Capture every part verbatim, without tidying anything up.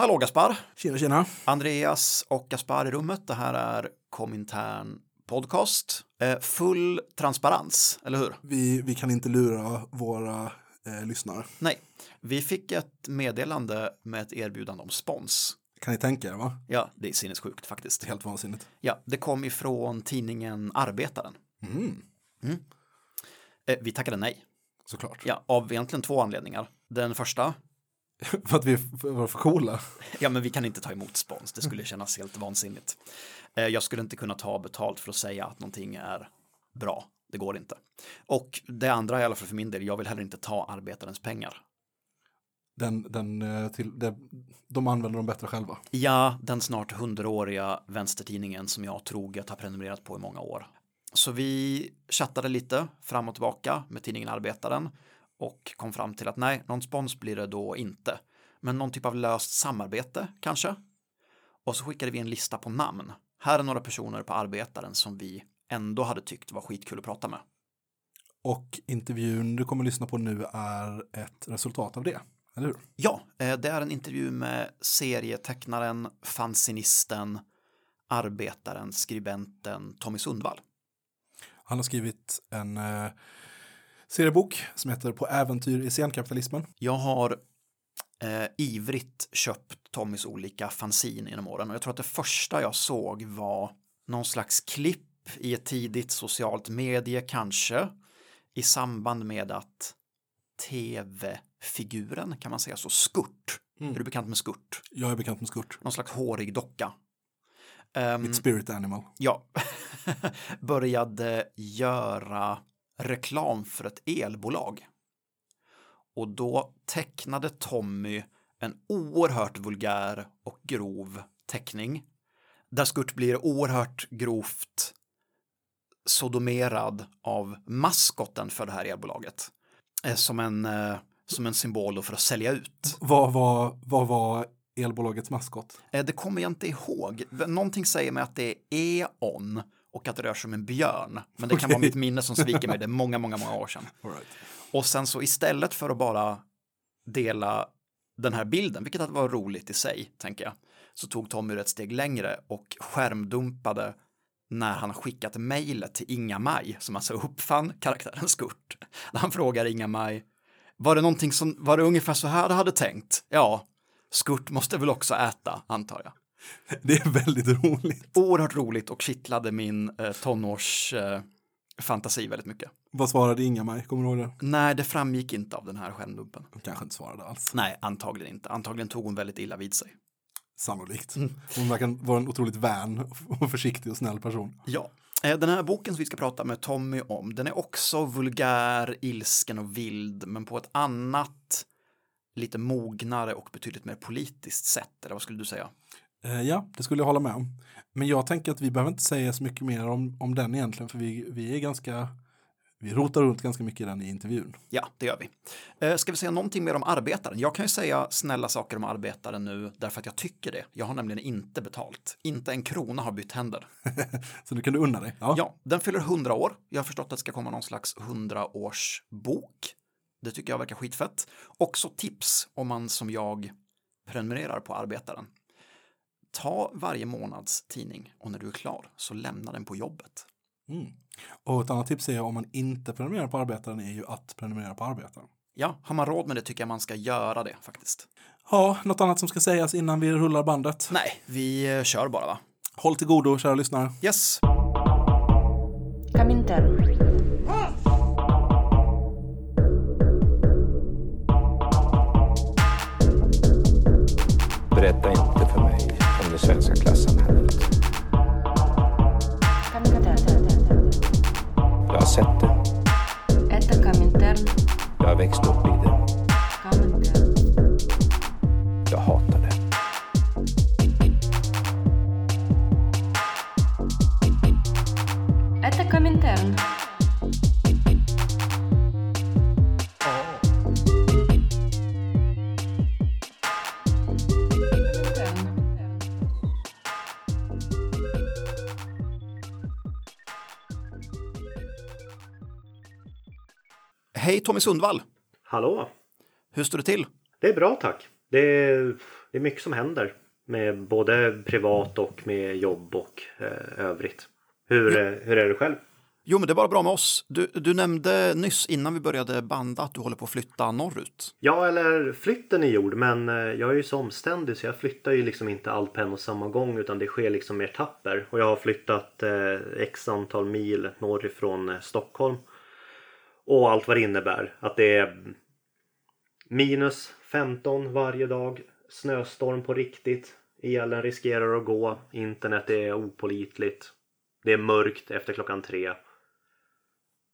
Hallå Gaspar! Tjena, tjena! Andreas och Gaspar i rummet. Det här är Komintern podcast. Eh, full transparens, eller hur? Vi, vi kan inte lura våra eh, lyssnare. Nej, vi fick ett meddelande med ett erbjudande om spons. Kan ni tänka er, va? Ja, det är sinnessjukt faktiskt. Helt vansinnigt. Ja, det kom ifrån tidningen Arbetaren. Mm. Mm. Eh, vi tackade nej. Såklart. Ja, av egentligen två anledningar. Den första... för att vi var för coola. Ja, men vi kan inte ta emot spons. Det skulle kännas helt vansinnigt. Jag skulle inte kunna ta betalt för att säga att någonting är bra. Det går inte. Och det andra, i alla fall för min del, jag vill heller inte ta arbetarens pengar. Den, den, till, den, de använder dem bättre själva. Ja, den snart hundraåriga vänstertidningen som jag troget har prenumererat på i många år. Så vi chattade lite fram och tillbaka med tidningen Arbetaren. Och kom fram till att nej, någon spons blir det då inte. Men någon typ av löst samarbete kanske. Och så skickade vi en lista på namn. Här är några personer på Arbetaren som vi ändå hade tyckt var skitkul att prata med. Och intervjun du kommer att lyssna på nu är ett resultat av det, eller hur? Ja, det är en intervju med serietecknaren, fanzinisten, arbetaren, skribenten Tommy Sundvall. Han har skrivit en... seriebok som heter På äventyr i senkapitalismen. Jag har eh, ivrigt köpt Tommys olika fanzin genom åren. Och jag tror att det första jag såg var någon slags klipp i ett tidigt socialt medie kanske. I samband med att tv-figuren, kan man säga så, Skurt. Mm. Är du bekant med Skurt? Jag är bekant med Skurt. Någon slags hårig docka. Um, It's spirit animal. Ja. Började göra... reklam för ett elbolag. Och då tecknade Tommy en oerhört vulgär och grov teckning. Där Skurt blir oerhört grovt sodomerad av maskotten för det här elbolaget. Som en, som en symbol för att sälja ut. Vad var, vad var elbolagets maskott? Det kommer jag inte ihåg. Någonting säger mig att det är E.ON. Och att det rör sig om en björn. Men det kan okay. vara mitt minne som sviker mig. Det är många, många, många år sedan. All right. Och sen så istället för att bara dela den här bilden, vilket var roligt i sig, tänker jag, så tog Tommy ett steg längre och skärmdumpade när han skickat mejlet till Inga Maj, som alltså uppfann karaktären Skurt. Han frågar Inga Maj, var det någonting som, var det ungefär så här du hade tänkt? Ja, Skurt måste väl också äta, antar jag. Det är väldigt roligt. Oerhört roligt och kittlade min eh, tonårsfantasi eh, väldigt mycket. Vad svarade Inga Maj? Kommer du ihåg det? Nej, det framgick inte av den här skärmdumpen. Hon kanske inte svarade alls. Nej, antagligen inte. Antagligen tog hon väldigt illa vid sig. Sannolikt. Mm. Hon verkar vara en otroligt vän och försiktig och snäll person. Ja. Eh, den här boken som vi ska prata med Tommy om, den är också vulgär, ilsken och vild, men på ett annat, lite mognare och betydligt mer politiskt sätt. Eller vad skulle du säga? Ja, det skulle jag hålla med om. Men jag tänker att vi behöver inte säga så mycket mer om, om den egentligen, för vi, vi är ganska, vi rotar runt ganska mycket i den i intervjun. Ja, det gör vi. Eh, ska vi säga någonting mer om Arbetaren? Jag kan ju säga snälla saker om Arbetaren nu, därför att jag tycker det. Jag har nämligen inte betalt. Inte en krona har bytt händer. Så nu kan du unna dig. Ja. Ja, den fyller hundra år. Jag har förstått att det ska komma någon slags hundraårsbok. Det tycker jag verkar skitfett. Också tips om man som jag prenumererar på Arbetaren. Ta varje månads tidning och när du är klar så lämna den på jobbet. Mm. Och ett annat tips är om man inte prenumererar på Arbetaren är ju att prenumerera på Arbetaren. Ja, har man råd med det tycker jag man ska göra det faktiskt. Ja, något annat som ska sägas innan vi rullar bandet? Nej, vi kör bara va? Håll till godo, kära lyssnare. Yes! Komintern. Berätta inte för mig. Det svenska klassamhället. Jag har sett det. Jag har växt upp i det. Jag hatar det. Hej Tommy Sundvall. Hallå. Hur står det till? Det är bra, tack. Det är det är mycket som händer med både privat och med jobb och eh, övrigt. Hur, ja. hur är det själv? Jo, men det är bara bra med oss. Du, du nämnde nyss innan vi började banda att du håller på att flytta norrut. Ja, eller flytten är gjord, men jag är ju så omständig så jag flyttar ju liksom inte all pen och samma gång, utan det sker liksom mer tapper. Och jag har flyttat eh, x antal mil norrifrån Stockholm. Och allt vad det innebär. Att det är minus femton varje dag, snöstorm på riktigt, elen riskerar att gå, internet är opålitligt, det är mörkt efter klockan tre.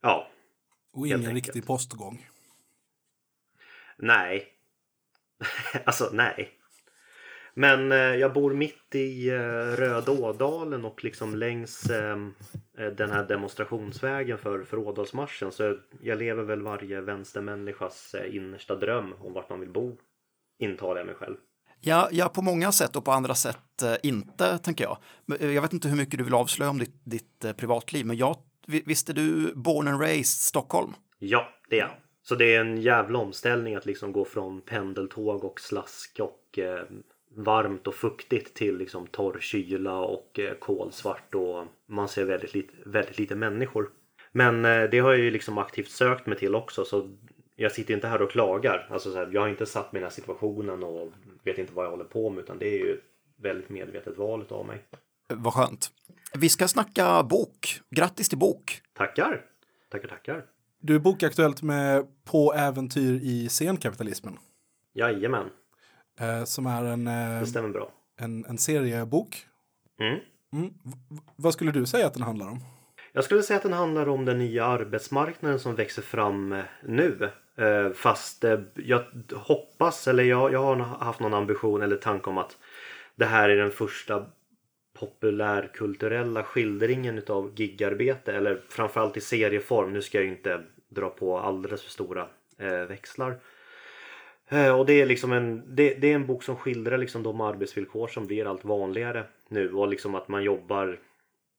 Ja. Och ingen riktig postgång. Nej. Alltså, nej. Men eh, jag bor mitt i eh, Röda Ådalen och liksom längs eh, den här demonstrationsvägen för, för Ådalsmarschen. Så jag lever väl varje vänstermänniskas eh, innersta dröm om vart man vill bo. Intalar jag mig själv. Ja, ja, på många sätt och på andra sätt eh, inte, tänker jag. Men, jag vet inte hur mycket du vill avslöja om ditt, ditt eh, privatliv. Men jag, visst är du born and raised Stockholm? Ja, det är jag. Så det är en jävla omställning att liksom gå från pendeltåg och slask och... Eh, varmt och fuktigt till liksom torr kyla och kolsvart, och man ser väldigt lite, väldigt lite människor. Men det har jag ju liksom aktivt sökt mig till också, så jag sitter inte här och klagar. Alltså så här, jag har inte satt mig i den här situationen och vet inte vad jag håller på med, utan det är ju väldigt medvetet valet av mig. Vad skönt. Vi ska snacka bok. Grattis till bok. Tackar. Tackar, tackar. Du är bokaktuellt med På äventyr i senkapitalismen. Jajamän. Som är en, det stämmer bra. en, en seriebok. Mm. Mm. V- vad skulle du säga att den handlar om? Jag skulle säga att den handlar om den nya arbetsmarknaden som växer fram nu. Fast jag hoppas, eller jag, jag har haft någon ambition eller tanke om att det här är den första populärkulturella skildringen av gigarbete. Eller framförallt i serieform. Nu ska jag ju inte dra på alldeles för stora växlar. Och det är liksom en, det, det är en bok som skildrar liksom de arbetsvillkor som blir allt vanligare nu, och liksom att man jobbar,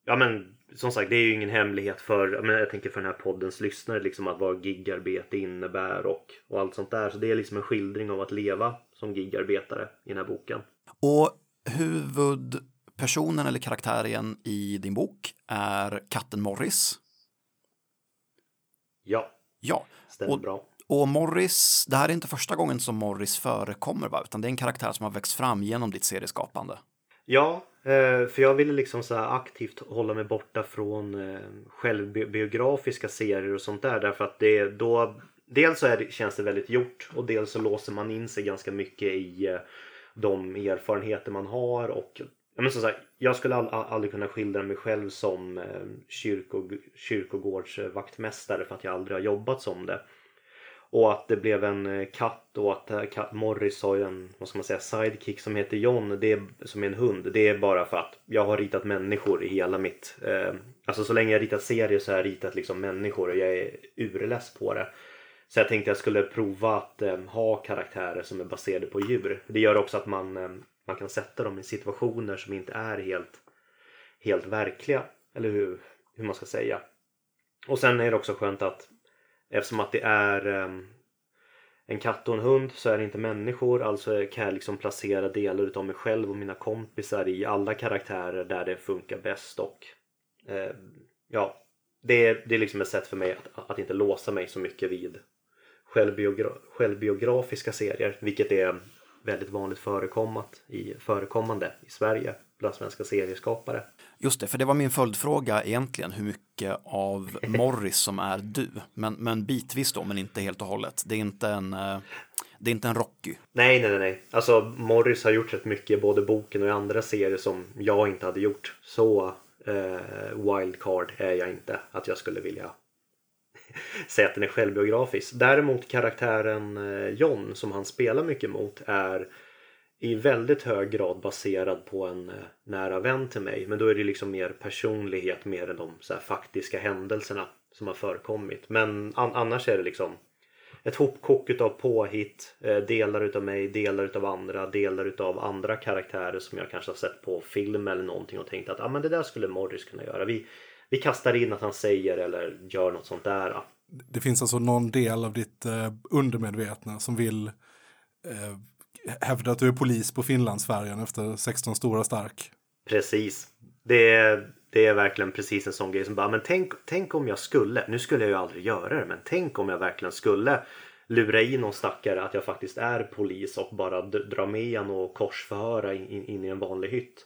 ja men som sagt, det är ju ingen hemlighet för, men jag tänker för den här poddens lyssnare, liksom att vad gigarbete innebär och, och allt sånt där. Så det är liksom en skildring av att leva som gigarbetare i den här boken. Och huvudpersonen eller karaktären i din bok är katten Morris? Ja, ja. Stämmer och... bra. Och Morris, det här är inte första gången som Morris förekommer, va? Utan det är en karaktär som har växt fram genom ditt serieskapande. Ja, för jag ville liksom så här aktivt hålla mig borta från självbiografiska serier och sånt där. Därför att det då, dels så är, känns det väldigt gjort, och dels så låser man in sig ganska mycket i de erfarenheter man har. Och, men så här, jag skulle aldrig kunna skildra mig själv som kyrko, kyrkogårdsvaktmästare för att jag aldrig har jobbat som det. Och att det blev en katt, och att katt Morris har ju en, vad ska man säga, sidekick som heter John, det är, som är en hund. Det är bara för att jag har ritat människor i hela mitt... Eh, alltså så länge jag ritat serier så har jag ritat liksom människor, och jag är urläs på det. Så jag tänkte jag skulle prova att eh, ha karaktärer som är baserade på djur. Det gör också att man, eh, man kan sätta dem i situationer som inte är helt, helt verkliga. Eller hur, hur man ska säga. Och sen är det också skönt att... Eftersom att det är en katt och en hund så är det inte människor. Alltså kan jag liksom placera delar av mig själv och mina kompisar i alla karaktärer där det funkar bäst. Och eh, ja, det är, det är liksom ett sätt för mig att, att inte låsa mig så mycket vid självbiogra- självbiografiska serier. Vilket är väldigt vanligt förekommat i, förekommande i Sverige bland svenska serieskapare. Just det, för det var min följdfråga egentligen, hur mycket av Morris som är du. Men, men bitvis då, men inte helt och hållet. Det är inte en, det är inte en Rocky. Nej, nej, nej. Alltså Morris har gjort rätt mycket i både boken och i andra serier som jag inte hade gjort. Så eh, wildcard är jag inte, att jag skulle vilja säga att den är självbiografisk. Däremot karaktären John som han spelar mycket mot är... i väldigt hög grad baserad på en nära vän till mig. Men då är det liksom mer personlighet, mer än de så här faktiska händelserna som har förekommit. Men an- annars är det liksom ett hopkok utav påhitt, delar utav mig, delar utav andra, delar utav andra karaktärer som jag kanske har sett på film eller någonting och tänkt att ah, men det där skulle Morris kunna göra. Vi, vi kastar in att han säger eller gör något sånt där. Ja. Det finns alltså någon del av ditt eh, undermedvetna som vill... Eh... hävdar att du är polis på Finlandsfärjan efter sexton stora stark. Precis. Det är, det är verkligen precis en sån grej som bara, men tänk, tänk om jag skulle, nu skulle jag ju aldrig göra det, men tänk om jag verkligen skulle lura i någon stackare att jag faktiskt är polis och bara dra med en och korsförhöra in, in i en vanlig hytt.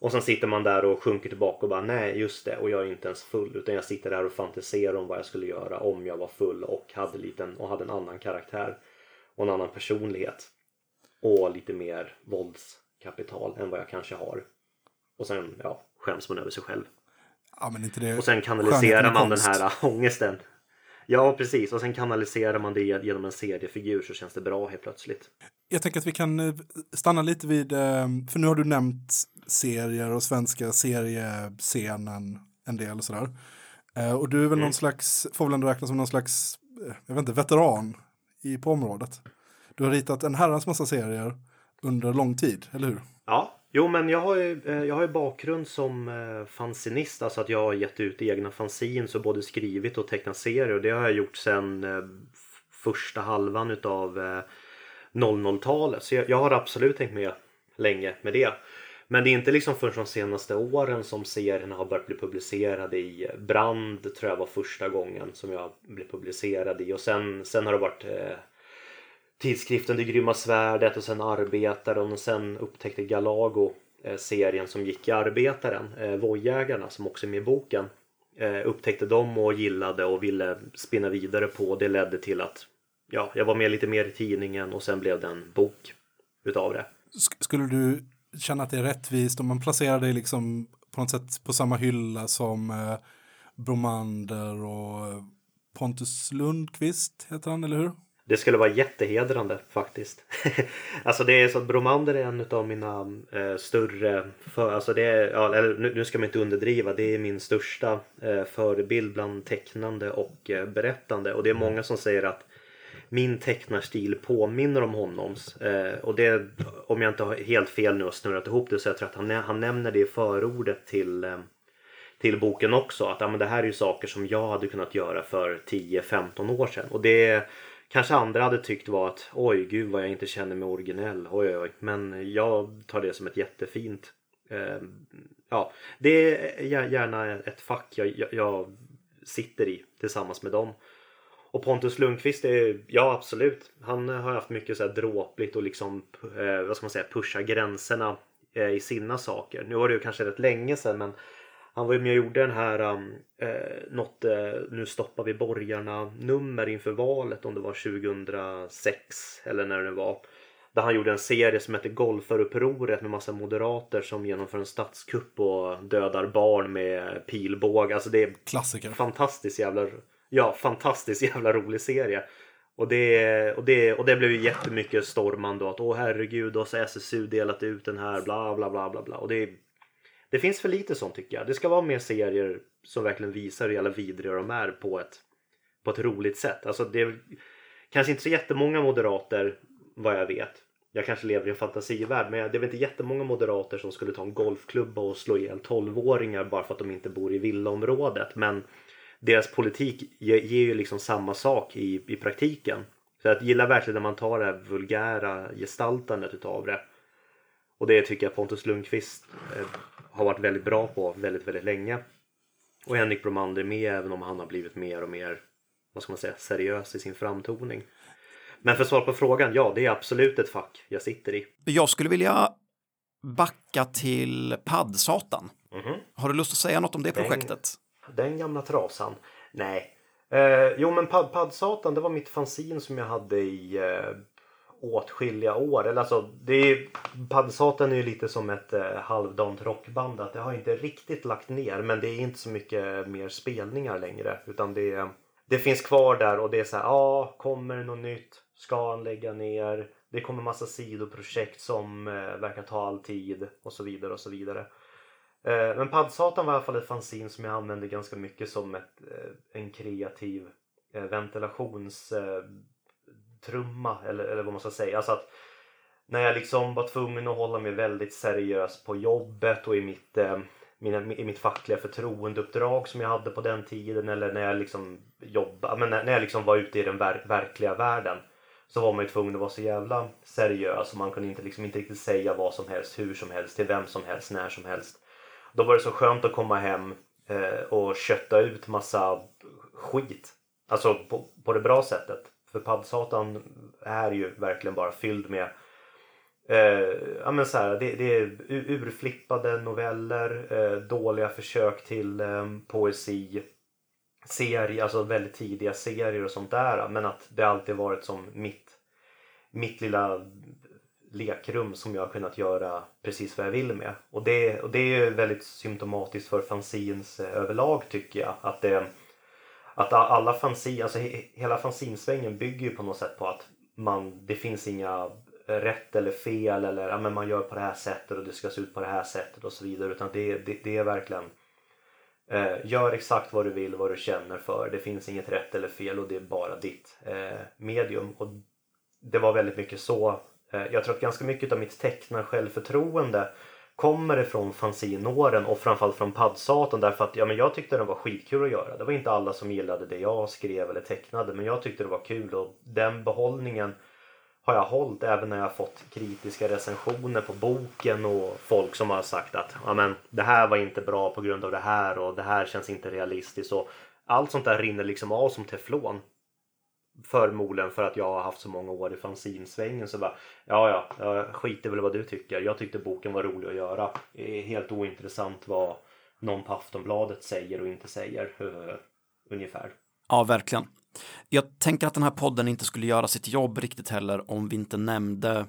Och sen sitter man där och sjunker tillbaka och bara, nej just det, och jag är inte ens full, utan jag sitter där och fantiserar om vad jag skulle göra om jag var full och hade, liten, och hade en annan karaktär och en annan personlighet och lite mer våldskapital än vad jag kanske har. Och sen, ja, skäms man över sig själv. Ja, men inte det. Och sen kanaliserar man den här ångesten. Ja, precis. Och sen kanaliserar man det genom en seriefigur, så känns det bra helt plötsligt. Jag tänker att vi kan stanna lite vid, för nu har du nämnt serier och svenska seriescenen en del och sådär. Och du är väl mm. någon slags, får väl ändå räknas som någon slags, jag vet inte, veteran i, på området. Du har ritat en herrans massa serier under lång tid, eller hur? Ja. Jo, men jag har ju, jag har ju bakgrund som fanzinist, alltså att jag har gett ut egna fanzin, så både skrivit och tecknat serier, och det har jag gjort sedan första halvan utav noll noll-talet. Så jag, jag har absolut tänkt med länge med det. Men det är inte liksom förrän de senaste åren som serierna har börjat bli publicerade i Brand, tror jag var första gången som jag blev publicerad i, och sen, sen har det varit... Eh, tidskriften De grymma svärdet, och sen Arbetaren, och sen upptäckte Galago eh, serien som gick i Arbetaren, eh, Voijägarna som också är med i boken, eh, upptäckte dem och gillade och ville spinna vidare på. Det ledde till att ja, jag var med lite mer i tidningen, och sen blev det en bok utav det. Skulle du känna att det är rättvist om man placerar dig liksom på något sätt på samma hylla som eh, Bromander och Pontus Lundkvist heter han, eller hur? Det skulle vara jättehedrande faktiskt. Alltså det är så att Bromander är en av mina eh, större... För, alltså det är, ja, eller, nu, nu ska man inte underdriva. Det är min största eh, förebild bland tecknande och eh, berättande. Och det är många som säger att min tecknarstil påminner om honoms. Eh, och det, om jag inte har helt fel nu och snurrat ihop det, så jag tror att han, han nämner det i förordet till... Eh, till boken också. Att ja, men det här är ju saker som jag hade kunnat göra för tio femton år sedan. Och det är... Kanske andra hade tyckt var att oj gud vad jag inte känner mig originell, oj oj, men jag tar det som ett jättefint, eh, ja, det är gärna ett fack jag, jag, jag sitter i tillsammans med dem. Och Pontus Lundkvist är, ja absolut, han har haft mycket så här dråpligt och liksom, eh, vad ska man säga, pusha gränserna eh, i sina saker. Nu var det ju kanske rätt länge sedan, men han var ju med och gjorde den här eh, något, eh, nu stoppar vi borgarna nummer inför valet, om det var tjugohundrasex eller när det var. Där han gjorde en serie som heter Golfarupproret med massa moderater som genomför en statskupp och dödar barn med pilbåg. Alltså det är klassiker. Fantastiskt jävla, ja, fantastiskt jävla rolig serie. Och det, och, det, och det blev ju jättemycket stormande att åh herregud, och så S S U delat ut den här bla bla bla bla bla. Och det är... Det finns för lite sånt tycker jag. Det ska vara mer serier som verkligen visar hur jävla vidriga de är på ett, på ett roligt sätt. Alltså det är kanske inte så jättemånga moderater vad jag vet. Jag kanske lever i en fantasivärld, men det är väl inte jättemånga moderater som skulle ta en golfklubba och slå ihjäl tolvåringar bara för att de inte bor i villaområdet. Men deras politik ger ju liksom samma sak i, i praktiken. Så jag gillar verkligen när man tar det här vulgära gestaltandet utav det. Och det tycker jag Pontus Lundkvist eh, har varit väldigt bra på väldigt, väldigt länge. Och Henrik Bromander är med, även om han har blivit mer och mer, vad ska man säga, seriös i sin framtoning. Men för svar på frågan, ja, det är absolut ett fack jag sitter i. Jag skulle vilja backa till Padsatan. Mm-hmm. Har du lust att säga något om det den, projektet? Den gamla trasan? Nej. Eh, jo, men Pad, Padsatan, det var mitt fanzin som jag hade i... Eh, åtskilliga år, eller alltså det är, Padsatan är ju lite som ett eh, halvdant rockband, att det har inte riktigt lagt ner, men det är inte så mycket mer spelningar längre, utan det, det finns kvar där, och det är så här, ja, ah, kommer det något nytt, ska han lägga ner, det kommer massa sidoprojekt som eh, verkar ta all tid och så vidare och så vidare. Eh, men Padsatan var i alla fall ett fanzin som jag använde ganska mycket som ett, eh, en kreativ eh, ventilations eh, trumma, eller, eller vad man ska säga. Alltså att när jag liksom var tvungen att hålla mig väldigt seriös på jobbet och i mitt, eh, mina, i mitt fackliga förtroendeuppdrag som jag hade på den tiden, eller när jag liksom jobbade, men när, när jag liksom var ute i den ver- verkliga världen, så var man ju tvungen att vara så jävla seriös och man kunde inte, liksom, inte riktigt säga vad som helst, hur som helst, till vem som helst, när som helst. Då var det så skönt att komma hem eh, och kötta ut massa skit. Alltså på, på det bra sättet. För Padsatan är ju verkligen bara fylld med eh, ja, men så här, det, det är urflippade noveller, eh, dåliga försök till eh, poesi, serier, alltså väldigt tidiga serier och sånt där. Men att det alltid varit som mitt, mitt lilla lekrum som jag har kunnat göra precis vad jag vill med. Och det, och det är ju väldigt symptomatiskt för fanzins överlag, tycker jag. Att, det, att alla fanzin, alltså hela fanzinsvängen bygger ju på något sätt på att man, det finns inga rätt eller fel eller ja, men man gör på det här sättet och det ska se ut på det här sättet och så vidare. Utan det, det, det är verkligen eh, gör exakt vad du vill, vad du känner för. Det finns inget rätt eller fel och det är bara ditt eh, medium. Och det var väldigt mycket så. Jag tror att ganska mycket av mitt tecknar självförtroende kommer ifrån fanzinåren och framförallt från Padsatan, därför att ja, men jag tyckte den var skitkul att göra. Det var inte alla som gillade det jag skrev eller tecknade, men jag tyckte det var kul och den behållningen har jag hållit även när jag har fått kritiska recensioner på boken och folk som har sagt att ja, men, det här var inte bra på grund av det här och det här känns inte realistiskt och allt sånt där rinner liksom av som teflon. Förmodligen för att jag har haft så många år i fanzinsvängen så bara, ja ja, jag skiter väl vad du tycker. Jag tyckte boken var rolig att göra. Det är helt ointressant vad någon på Aftonbladet säger och inte säger. Ungefär. Ja, verkligen. Jag tänker att den här podden inte skulle göra sitt jobb riktigt heller om vi inte nämnde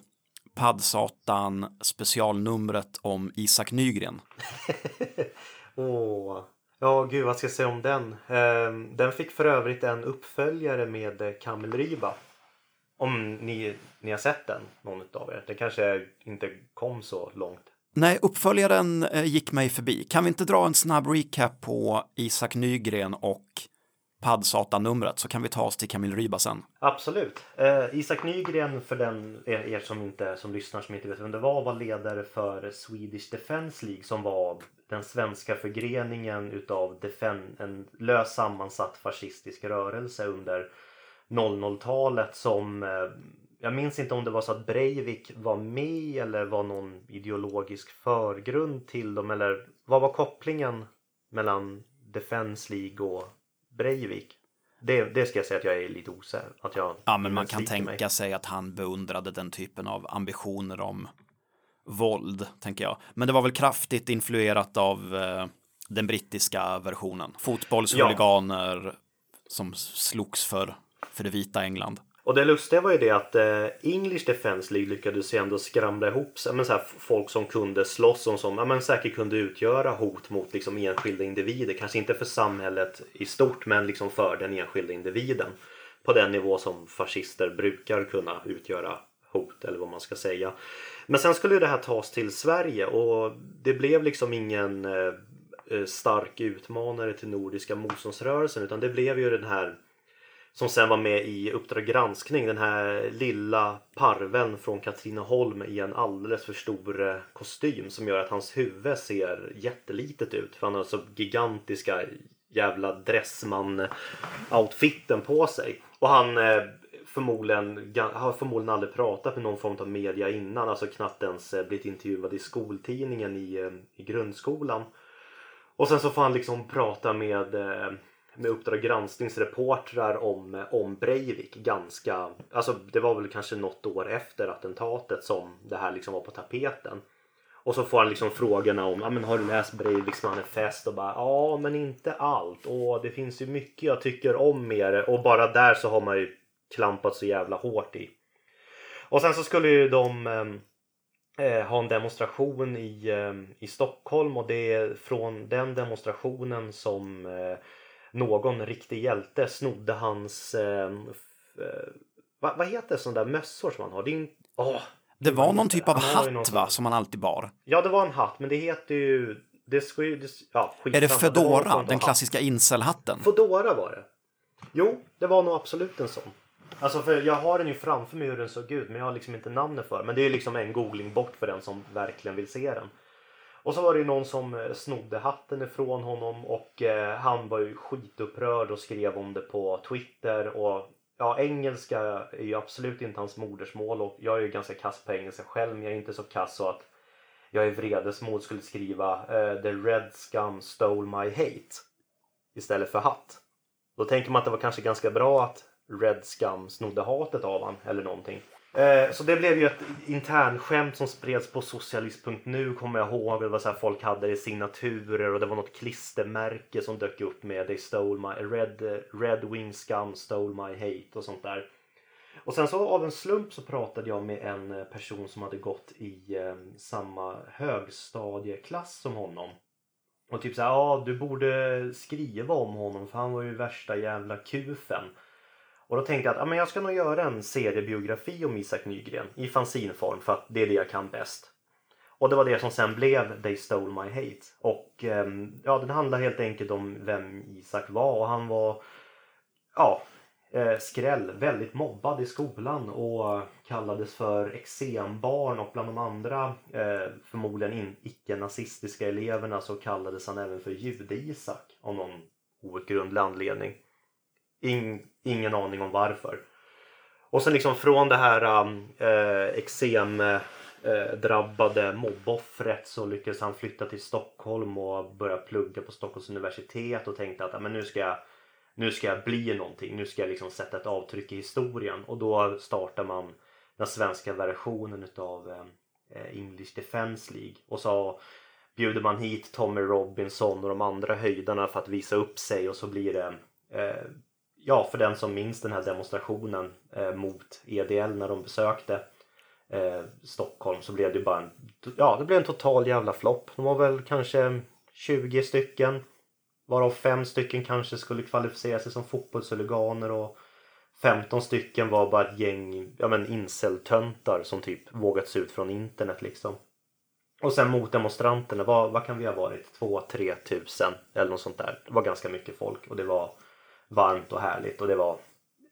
Padsatan specialnumret om Isak Nygren. Åh... Ja, gud, vad ska jag säga om den? Den fick för övrigt en uppföljare med Kamil Ryba. Om ni, ni har sett den, någon av er. Det kanske inte kom så långt. Nej, uppföljaren gick mig förbi. Kan vi inte dra en snabb recap på Isak Nygren och Padsatan-numret så kan vi ta oss till Kamil Ryba sen. Absolut. Eh, Isak Nygren, för den, er som, inte, som lyssnar som inte vet vem det var, var ledare för Swedish Defence League som var den svenska förgreningen utav defen- en lös sammansatt fascistisk rörelse under noll noll-talet som, eh, jag minns inte om det var så att Breivik var med eller var någon ideologisk förgrund till dem eller vad var kopplingen mellan Defence League och Breivik? Det, det ska jag säga att jag är lite osäker. Att jag ja, men man kan tänka mig. sig att han beundrade den typen av ambitioner om våld, tänker jag. Men det var väl kraftigt influerat av eh, den brittiska versionen. Fotbollshuliganer ja. som slogs för, för det vita England. Och det lustiga var ju det att eh, English Defence League lyckades ju ändå skramla ihop men så här, folk som kunde slåss och som ja, men säkert kunde utgöra hot mot liksom, enskilda individer. Kanske inte för samhället i stort men liksom för den enskilda individen. På den nivå som fascister brukar kunna utgöra hot eller vad man ska säga. Men sen skulle ju det här tas till Sverige och det blev liksom ingen eh, stark utmanare till nordiska motståndsrörelsen utan det blev ju den här som sen var med i Uppdrag granskning. Den här lilla parven från Katrineholm i en alldeles för stor kostym som gör att hans huvud ser jättelitet ut. För han har så gigantiska jävla dressman-outfitten på sig. Och han förmodligen, har förmodligen aldrig pratat med någon form av media innan. Alltså knappt ens blivit intervjuad i skoltidningen i, i grundskolan. Och sen så får han liksom prata med... med Uppdrag granskningsreportrar om, om Breivik ganska... Alltså det var väl kanske något år efter attentatet som det här liksom var på tapeten. Och så får han liksom frågorna om, ja men har du läst Breiviks manifest? Och bara, ja men inte allt. Och det finns ju mycket jag tycker om med det. Och bara där så har man ju klampat så jävla hårt i. Och sen så skulle ju de... Eh, ha en demonstration i, eh, i Stockholm. Och det är från den demonstrationen som... Eh, någon riktig hjälte snodde hans... Eh, f- vad, vad heter sådana där mössor som han har? Det, är en, åh, det var någon typ av hatt någon... va? Som han alltid bar. Ja, det var en hatt. Men det heter ju... Det sku, det, ja, är det Fedora? Det den hatt. Klassiska inselhatten? Fedora var det. Jo, det var nog absolut en sån. Alltså, för jag har den ju framför mig hur den såg ut. Men jag har liksom inte namnet för. Men det är liksom en googling bort för den som verkligen vill se den. Och så var det ju någon som snodde hatten ifrån honom och eh, han var ju skitupprörd och skrev om det på Twitter och ja, engelska är ju absolut inte hans modersmål, och jag är ju ganska kass på engelska själv, men jag är inte så kass så att jag i vredesmod skulle skriva uh, The Red Scum Stole My Hate istället för hatt. Då tänker man att det var kanske ganska bra att Red Scum snodde hatet av han eller någonting. Eh, så det blev ju ett internskämt som spreds på socialist punkt nu, kommer jag ihåg. Det var så här, folk hade det signaturer och det var något klistermärke som dök upp med They stole my, Red, Red Wing Scum Stole My Hate och sånt där. Och sen så av en slump så pratade jag med en person som hade gått i eh, samma högstadieklass som honom. Och typ så här, ja, du borde skriva om honom för han var ju värsta jävla kufen. Och då tänkte jag att ja, men jag ska nog göra en seriebiografi om Isak Nygren i fanzinform för att det är det jag kan bäst. Och det var det som sen blev They Stole My Hate. Och ja, den handlar helt enkelt om vem Isak var. Och han var, ja, skräll, väldigt mobbad i skolan och kallades för exembarn. Och bland de andra förmodligen icke-nazistiska eleverna så kallades han även för jude-Isak av någon outgrundlig anledning. In, ingen aning om varför. Och sen liksom från det här äh, eksem äh, drabbade mobboffret så lyckades han flytta till Stockholm och börja plugga på Stockholms universitet och tänkte att ja, men nu, ska jag, nu ska jag bli någonting. Nu ska jag liksom sätta ett avtryck i historien. Och då startar man den svenska versionen av äh, English Defence League. Och så bjuder man hit Tommy Robinson och de andra höjdarna för att visa upp sig och så blir det... Äh, Ja, för den som minns den här demonstrationen eh, mot E D L när de besökte eh, Stockholm så blev det bara en, ja, det blev en total jävla flopp. De var väl kanske tjugo stycken, varav fem stycken kanske skulle kvalificera sig som fotbollshuliganer och femton stycken var bara ett gäng, ja men inceltöntar som typ vågats ut från internet liksom. Och sen mot demonstranterna, vad, vad kan vi ha varit? två till tre tusen eller något sånt där. Det var ganska mycket folk och det var varmt och härligt och det var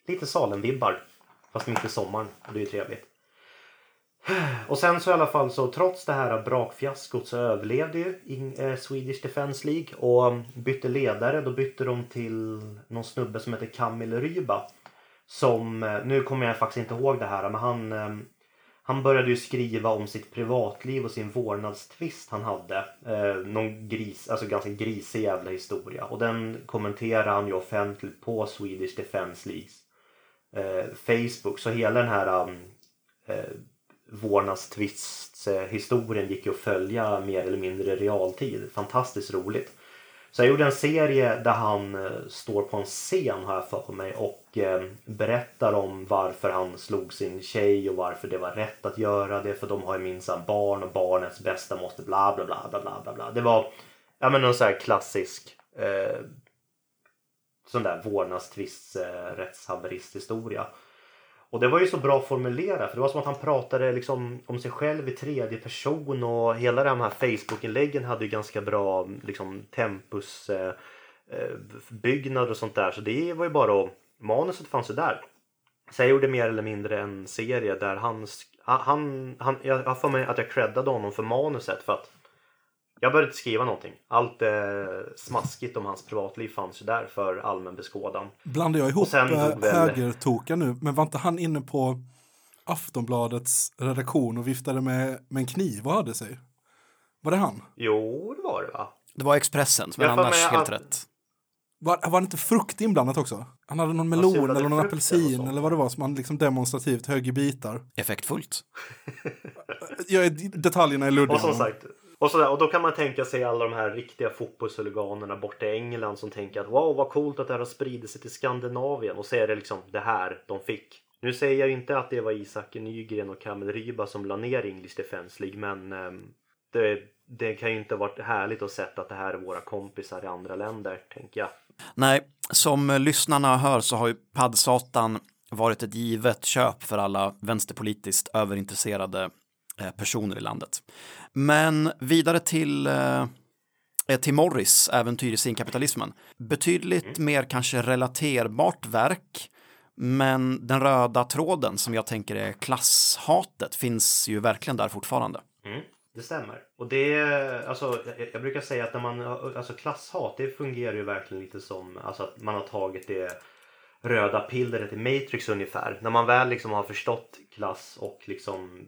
lite Salemvibbar fast inte sommaren och det är ju trevligt. Och sen så i alla fall så trots det här brakfiaskot så överlevde ju in Swedish Defence League och bytte ledare. Då bytte de till någon snubbe som heter Kamil Ryba som, nu kommer jag faktiskt inte ihåg det här, men han, han började ju skriva om sitt privatliv och sin vårdnadstvist han hade. Eh, någon gris, alltså ganska grisig jävla historia. Och den kommenterade han ju offentligt på Swedish Defence Leagues eh, Facebook. Så hela den här eh, vårdnadstvists-historien gick ju att följa mer eller mindre realtid. Fantastiskt roligt. Så jag gjorde en serie där han eh, står på en scen här för mig och eh, berättar om varför han slog sin tjej och varför det var rätt att göra det. För de har ju minsann barn och barnets bästa måste bla bla bla bla bla bla. Det var ja, men någon sån här klassisk eh, sån där vårdnadstvists eh, rättshaveristhistoria. Och det var ju så bra formulerat för det var som att han pratade liksom om sig själv i tredje person och hela de här Facebook-inläggen hade ju ganska bra liksom tempus eh, byggnad och sånt där. Så det var ju bara att manuset fanns ju där. Så jag gjorde mer eller mindre en serie där han, han, han jag får mig att jag creddade honom för manuset för att jag började inte skriva någonting. Allt eh, smaskigt om hans privatliv fanns ju där för allmän beskådan. Blandar jag ihop högertoka nu, men var inte han inne på Aftonbladets redaktion och viftade med, med en kniv och hade sig? Var det han? Jo, det var det va? Det var Expressen, men annars helt att... rätt. Var, var det inte frukt inblandat också? Han hade någon melon eller någon apelsin eller, eller vad det var som han liksom demonstrativt högg i bitar. Effektfullt. jag är, detaljerna är luddiga. Och som sagt... Och, sådär, och då kan man tänka sig alla de här riktiga fotbollshuliganerna borta i England som tänker att wow vad coolt att det här har spridit sig till Skandinavien. Och så är det liksom det här de fick. Nu säger jag inte att det var Isak Nygren och Kamil Ryba som la ner English Defence League, men äm, det, det kan ju inte ha varit härligt att se att det här är våra kompisar i andra länder, tänker jag. Nej, som lyssnarna hör så har ju Padsatan varit ett givet köp för alla vänsterpolitiskt överintresserade personer i landet. Men vidare till, eh, till Morris äventyr i senkapitalismen. Betydligt mm. mer kanske relaterbart verk, men den röda tråden som jag tänker är klasshatet finns ju verkligen där fortfarande. Mm. Det stämmer. Och det är, alltså, jag brukar säga att när man, alltså klasshat det fungerar ju verkligen lite som, alltså att man har tagit det röda pillret i Matrix ungefär. När man väl liksom har förstått klass och liksom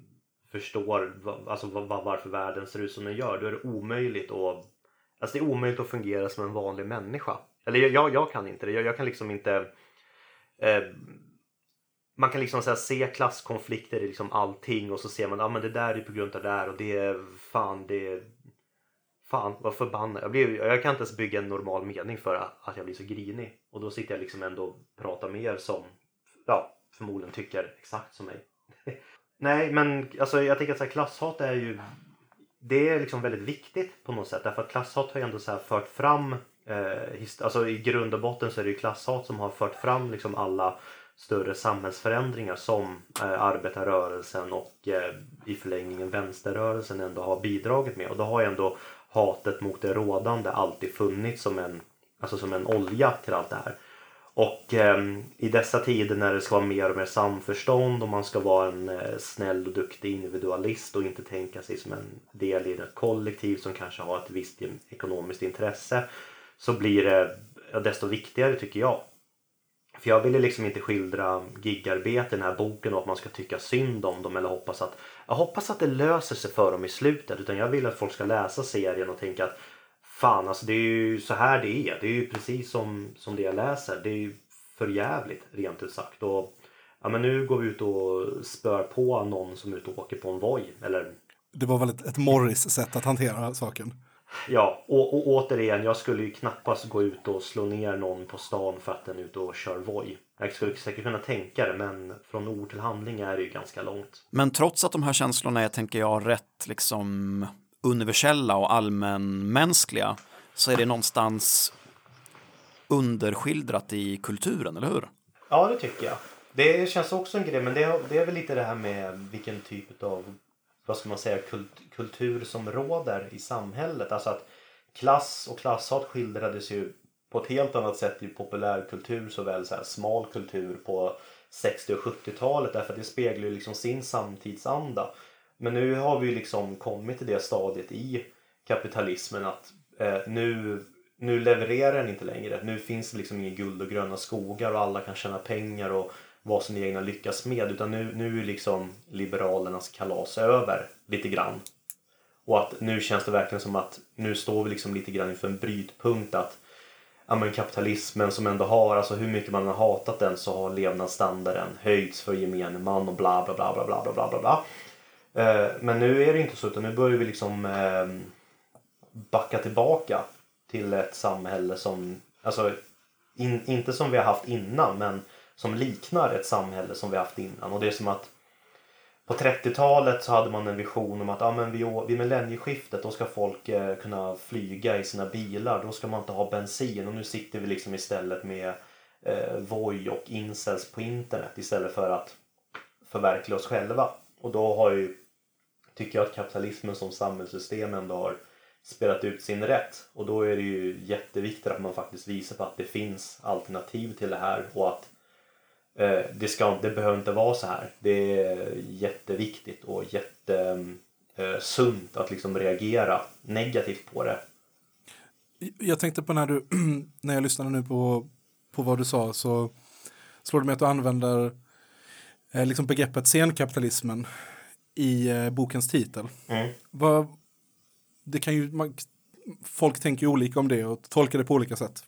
förstår alltså varför världen ser ut som den gör, då är det omöjligt att, alltså det är omöjligt att fungera som en vanlig människa. Eller jag, jag kan inte det. Jag, jag kan liksom inte... Eh, man kan liksom så här, se klasskonflikter i liksom allting och så ser man, ja ah, men det där är på grund av det där och det är fan, det är... Fan, vad förbannad. Jag, blir, jag kan inte ens bygga en normal mening för att jag blir så grinig. Och då sitter jag liksom ändå och pratar med er som, ja, förmodligen tycker exakt som mig. Nej, men alltså jag tänker att så här, klasshat är ju... Det är liksom väldigt viktigt på något sätt. Därför att klasshat har ju ändå så här fört fram... Eh, hist- alltså i grund och botten så är det ju klasshat som har fört fram liksom alla större samhällsförändringar som eh, arbetarrörelsen och eh, i förlängningen vänsterrörelsen ändå har bidragit med. Och då har ju ändå hatet mot det rådande alltid funnits som en, alltså som en olja till allt det här. Och eh, i dessa tider när det ska vara mer och mer samförstånd och man ska vara en eh, snäll och duktig individualist och inte tänka sig som en del i ett kollektiv som kanske har ett visst ekonomiskt intresse, så blir det desto viktigare tycker jag. För jag ville liksom inte skildra gigarbete i den här boken och att man ska tycka synd om dem eller hoppas att, jag hoppas att det löser sig för dem i slutet. Utan jag vill att folk ska läsa serien och tänka att fan alltså det är ju så här det är. Det är ju precis som, som det jag läser. Det är ju förjävligt rent ut sagt. Och ja, men nu går vi ut och spör på någon som är ute och åker på en voj. Eller... Det var väl ett, ett Morris sätt att hantera saken. Ja, och, och återigen, jag skulle ju knappast gå ut och slå ner någon på stan för att den är ute och kör voj. Jag skulle säkert kunna tänka det, men från ord till handling är det ju ganska långt. Men trots att de här känslorna är, tänker jag, rätt liksom universella och allmänmänskliga, så är det någonstans underskildrat i kulturen, eller hur? Ja, det tycker jag. Det känns också en grej, men det är, det är väl lite det här med vilken typ av... vad ska man säga, kult, kultur som råder i samhället. Alltså att klass och klasshat skildrades ju på ett helt annat sätt i populärkultur, såväl så här smal kultur på sextio- och sjuttiotalet, därför att det speglar ju liksom sin samtidsanda. Men nu har vi ju liksom kommit till det stadiet i kapitalismen att eh, nu, nu levererar den inte längre. Nu finns det liksom ingen guld och gröna skogar och alla kan tjäna pengar och vad som egna lyckas med, utan nu, nu är liksom liberalernas kalas över lite grann. Och att nu känns det verkligen som att nu står vi liksom lite grann inför en brytpunkt att ja, men kapitalismen som ändå har, alltså hur mycket man har hatat den, så har levnadsstandarden höjts för gemene man och bla bla bla bla bla bla bla bla. Eh, men nu är det inte så, utan nu börjar vi liksom eh, backa tillbaka till ett samhälle som, alltså in, inte som vi har haft innan, men som liknar ett samhälle som vi haft innan. Och det är som att på trettiotalet så hade man en vision om att ah, men vid, vid millennieskiftet då ska folk eh, kunna flyga i sina bilar. Då ska man inte ha bensin. Och nu sitter vi liksom istället med eh, Voi och incels på internet istället för att förverkliga oss själva. Och då har ju, tycker jag, att kapitalismen som samhällssystem ändå har spelat ut sin rätt. Och då är det ju jätteviktigt att man faktiskt visar på att det finns alternativ till det här och att Det, ska, det behöver inte vara så här. Det är jätteviktigt och jättesunt att liksom reagera negativt på det. Jag tänkte på när du när jag lyssnade nu på, på vad du sa, så slår det mig att du använder liksom begreppet senkapitalismen i bokens titel. Mm. Vad, det kan ju, man, folk tänker olika om det och tolkar det på olika sätt.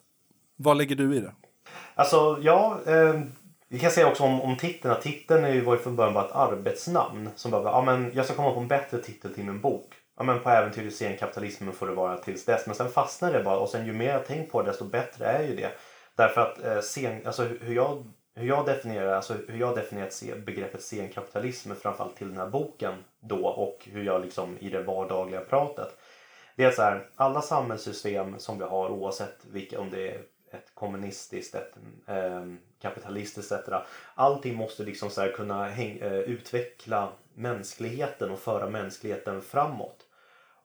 Vad lägger du i det? Alltså, ja... Eh, Vi kan säga också om, om titeln, att titeln är ju var ju från början bara ett arbetsnamn som bara, ja men jag ska komma på en bättre titel till min bok. Ja men på äventyr i senkapitalismen får det vara tills dess, men sen fastnar det bara och sen ju mer jag tänker på det desto bättre är ju det. Därför att eh, sen, alltså hur jag, hur jag definierar, alltså hur jag definierat begreppet senkapitalism framförallt till den här boken då och hur jag liksom i det vardagliga pratet. Det är så här, alla samhällssystem som vi har oavsett vilka, om det är ett kommunistiskt, ett eh, kapitalistiskt et cetera. Allting måste liksom så här kunna häng, eh, utveckla mänskligheten och föra mänskligheten framåt.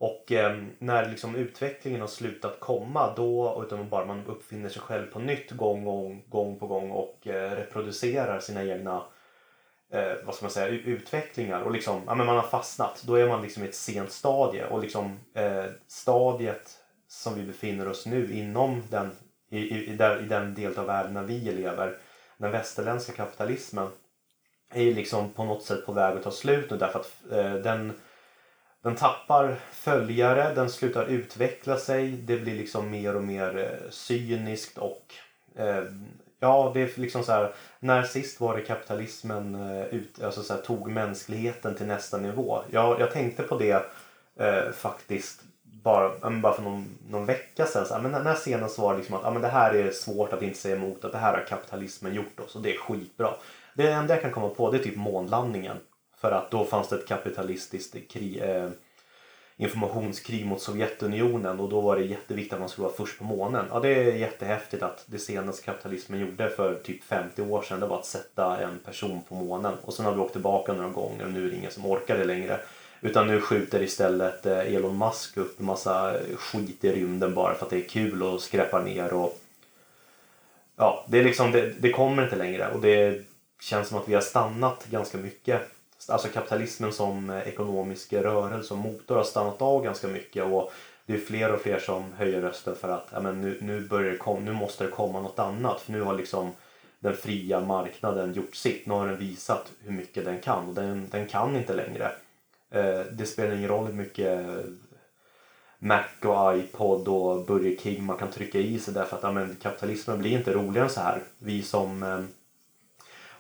Och eh, när liksom utvecklingen har slutat komma då, utan bara man uppfinner sig själv på nytt gång, gång, gång på gång och eh, reproducerar sina egna eh, vad ska man säga, utvecklingar. Och liksom, ja, men man har fastnat. Då är man liksom i ett sent stadie. Och liksom eh, stadiet som vi befinner oss nu inom den I, i, i, där, i den del av världen där vi lever, den västerländska kapitalismen är ju liksom på något sätt på väg att ta slut nu, därför att eh, den, den tappar följare, den slutar utveckla sig, det blir liksom mer och mer eh, cyniskt och eh, ja, det är liksom så här, när sist var det kapitalismen eh, ut, alltså så här, tog mänskligheten till nästa nivå. Jag, jag tänkte på det eh, faktiskt bara, bara för någon, någon vecka sedan. Så här, men den här senast var liksom att ah, men det här är svårt att inte säga emot, att det här har kapitalismen gjort oss och det är skitbra. Det enda jag kan komma på det är typ månlandningen. För att då fanns det ett kapitalistiskt krig, eh, informationskrig mot Sovjetunionen. Och då var det jätteviktigt att man skulle vara först på månen. Ja, det är jättehäftigt att det senaste kapitalismen gjorde för typ femtio år sedan. Det var att sätta en person på månen. Och sen har vi åkt tillbaka några gånger och nu är det ingen som orkar det längre. Utan nu skjuter istället Elon Musk upp en massa skit i rymden bara för att det är kul och skräpar ner. Och ja, det är liksom, det, det kommer inte längre. Och det känns som att vi har stannat ganska mycket. Alltså kapitalismen som ekonomisk rörelse och motor har stannat av ganska mycket. Och det är fler och fler som höjer rösten för att ja, men nu, nu, börjar det kom, nu måste det komma något annat. För nu har liksom den fria marknaden gjort sitt. Nu har den visat hur mycket den kan. Och den, den kan inte längre. Det spelar ingen roll hur mycket Mac och iPod och Burger King man kan trycka i sig. Därför att ja, men kapitalismen blir inte roligare än så här. Vi som...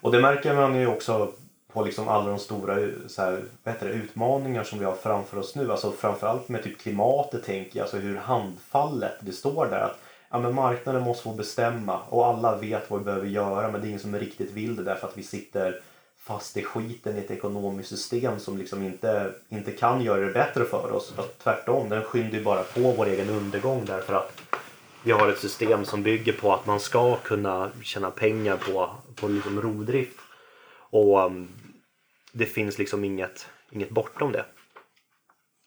Och det märker man ju också på liksom alla de stora så här, vad heter det, utmaningar som vi har framför oss nu. Alltså framförallt med typ klimatet tänker jag. Alltså hur handfallet det står där. Att ja, men marknaden måste få bestämma. Och alla vet vad vi behöver göra. Men det är ingen som är riktigt vill det. Därför att vi sitter fast i skiten i ett ekonomiskt system. Som liksom inte, inte kan göra det bättre för oss. För att tvärtom, den skyndar ju bara på vår egen undergång. Därför att vi har ett system som bygger på att man ska kunna tjäna pengar på, på liksom rodrift. Och um, det finns liksom inget, inget bortom det.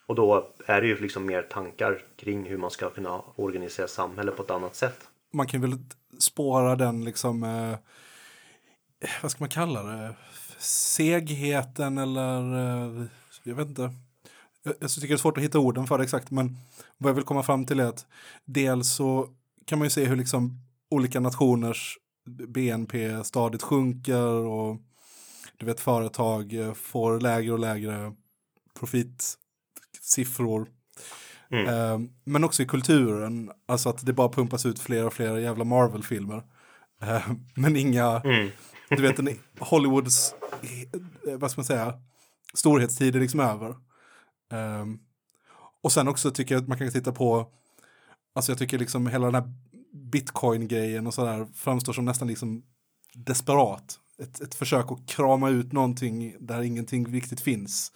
Och då är det ju liksom mer tankar kring hur man ska kunna organisera samhället på ett annat sätt. Man kan väl spåra den liksom, eh, vad ska man kalla det? Segheten eller, eh, jag vet inte. Jag, jag tycker det är svårt att hitta orden för det exakt, men vad jag vill komma fram till är att dels så kan man ju se hur liksom olika nationers B N P stadigt sjunker och du vet företag får lägre och lägre profitsiffror. Mm. Eh, men också i kulturen, alltså att det bara pumpas ut fler och fler jävla Marvel-filmer. Eh, men inga, mm. du vet en, Hollywoods, vad ska man säga, storhetstid är liksom över. Um, och sen också tycker jag att man kan titta på, alltså jag tycker liksom hela den här bitcoin-grejen och sådär framstår som nästan liksom desperat, ett, ett försök att krama ut någonting där ingenting riktigt finns,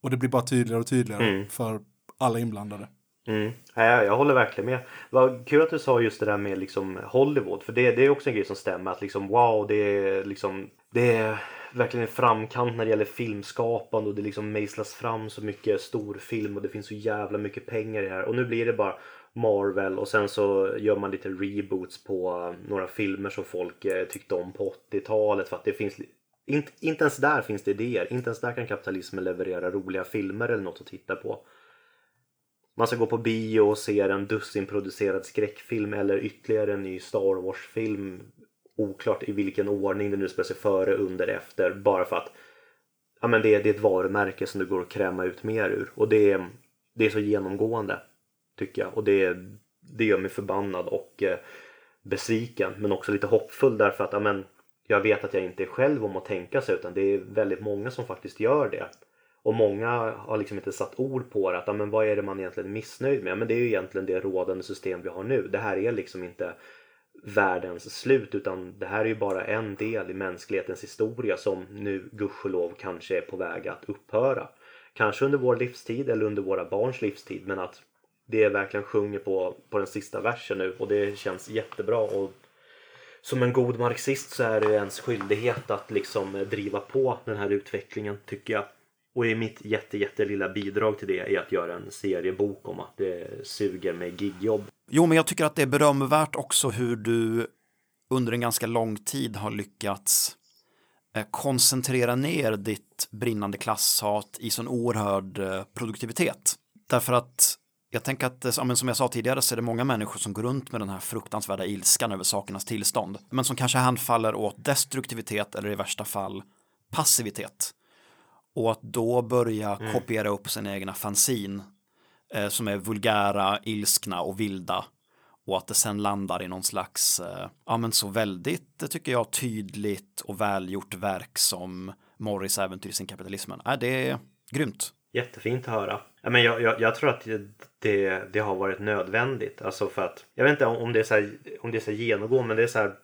och det blir bara tydligare och tydligare mm. för alla inblandade. Mm. Ja, jag håller verkligen med. Vad kul att du sa just det där med liksom Hollywood, för det, det är också en grej som stämmer att liksom wow, det är liksom det är verkligen en framkant när det gäller filmskapande och det liksom mejslas fram så mycket storfilm och det finns så jävla mycket pengar i det här. Och nu blir det bara Marvel och sen så gör man lite reboots på några filmer som folk tyckte om på åttiotalet för att det finns... Inte, inte ens där finns det idéer. Inte ens där kan kapitalismen leverera roliga filmer eller något att titta på. Man ska gå på bio och se en dussinproducerad skräckfilm eller ytterligare en ny Star Wars-film. Oklart i vilken ordning det nu spelar sig före, under, efter. Bara för att ja, men det, det är ett varumärke som du går att kräma ut mer ur. Och det, det är så genomgående tycker jag. Och det, det gör mig förbannad och eh, besviken. Men också lite hoppfull därför att ja, men, jag vet att jag inte är själv om att tänka sig. Utan det är väldigt många som faktiskt gör det. Och många har liksom inte satt ord på det. Att, ja, men, vad är det man egentligen missnöjd med? Ja, men det är ju egentligen det rådande system vi har nu. Det här är liksom inte... världens slut, utan det här är ju bara en del i mänsklighetens historia som nu gudskelov kanske är på väg att upphöra. Kanske under vår livstid eller under våra barns livstid, men att det verkligen sjunger på, på den sista versen nu och det känns jättebra. Och som en god marxist så är det ens skyldighet att liksom driva på den här utvecklingen tycker jag. Och i mitt jätte, jätte lilla bidrag till det är att göra en seriebok om att det suger med gigjobb. Jo, men jag tycker att det är berömvärt också hur du under en ganska lång tid har lyckats koncentrera ner ditt brinnande klasshat i sån oerhörd produktivitet. Därför att Jag tänker att, som jag sa tidigare, så är det många människor som går runt med den här fruktansvärda ilskan över sakernas tillstånd. Men som kanske handfaller åt destruktivitet eller i värsta fall passivitet. Och att då börja mm. kopiera upp sina egna fanzin eh, som är vulgära, ilskna och vilda. Och att det sen landar i någon slags, eh, ja men så väldigt, tycker jag, tydligt och välgjort verk som Morris äventyr i senkapitalismen. Äh, det är grymt. Jättefint att höra. Men jag, jag, jag tror att det, det har varit nödvändigt. Alltså för att, jag vet inte om det är så här, om det är så här genomgå, men det är så här,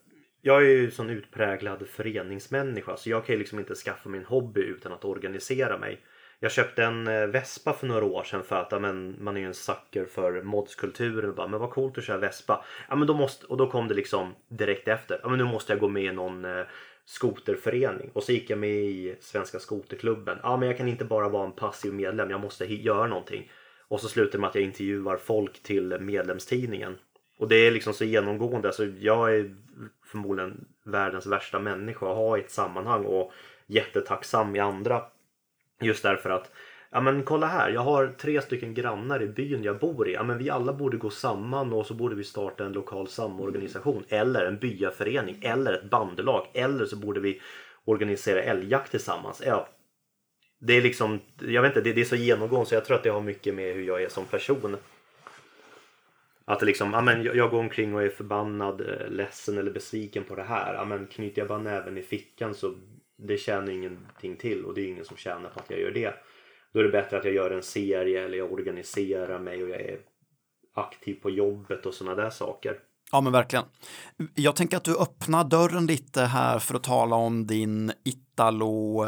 jag är ju en sån utpräglad föreningsmänniska, så jag kan ju liksom inte skaffa min hobby utan att organisera mig. Jag köpte en Vespa för några år sedan för att ja, men man är ju en sucker för modskulturen. Och bara, men vad coolt att köra Vespa. Ja, men då måste, och då kom det liksom direkt efter. Ja, men nu måste jag gå med i någon skoterförening. Och så gick jag med i Svenska skoterklubben. Ja, men jag kan inte bara vara en passiv medlem. Jag måste göra någonting. Och så slutar med att jag intervjuar folk till medlemstidningen. Och det är liksom så genomgående. Så jag är förmodligen världens värsta människa att ha i ett sammanhang. Och jättetacksam i andra. Just därför att, ja men kolla här, jag har tre stycken grannar i byn jag bor i. Ja men vi alla borde gå samman och så borde vi starta en lokal samorganisation. Eller en byaförening, eller ett bandelag. Eller så borde vi organisera älgjakt tillsammans. Ja, det är liksom, jag vet inte, det, det är så genomgående, så jag tror att det har mycket med hur jag är som person. Att det liksom, ja men jag, jag går omkring och är förbannad, ledsen eller besviken på det här. Ja men knyter jag bara näven i fickan så... det tjänar ingenting till, och det är ingen som tjänar på att jag gör det. Då är det bättre att jag gör en serie, eller jag organiserar mig och jag är aktiv på jobbet och sådana där saker. Ja men verkligen. Jag tänker att du öppnar dörren lite här för att tala om din italo,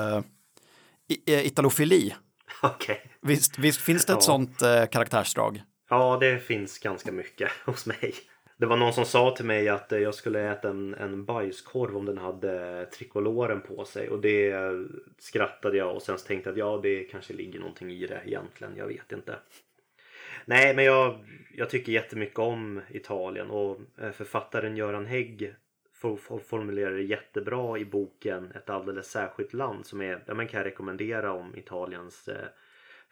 italofili. Okej. Okay. Visst, visst finns det ett ja. sånt karaktärsdrag? Ja, det finns ganska mycket hos mig. Det var någon som sa till mig att jag skulle äta en, en bajskorv om den hade trikoloren på sig. Och det skrattade jag, och sen tänkte jag att ja, det kanske ligger någonting i det egentligen, jag vet inte. Nej, men jag, jag tycker jättemycket om Italien, och författaren Göran Hägg formulerar det jättebra i boken Ett alldeles särskilt land, som är, ja, man kan rekommendera om Italiens,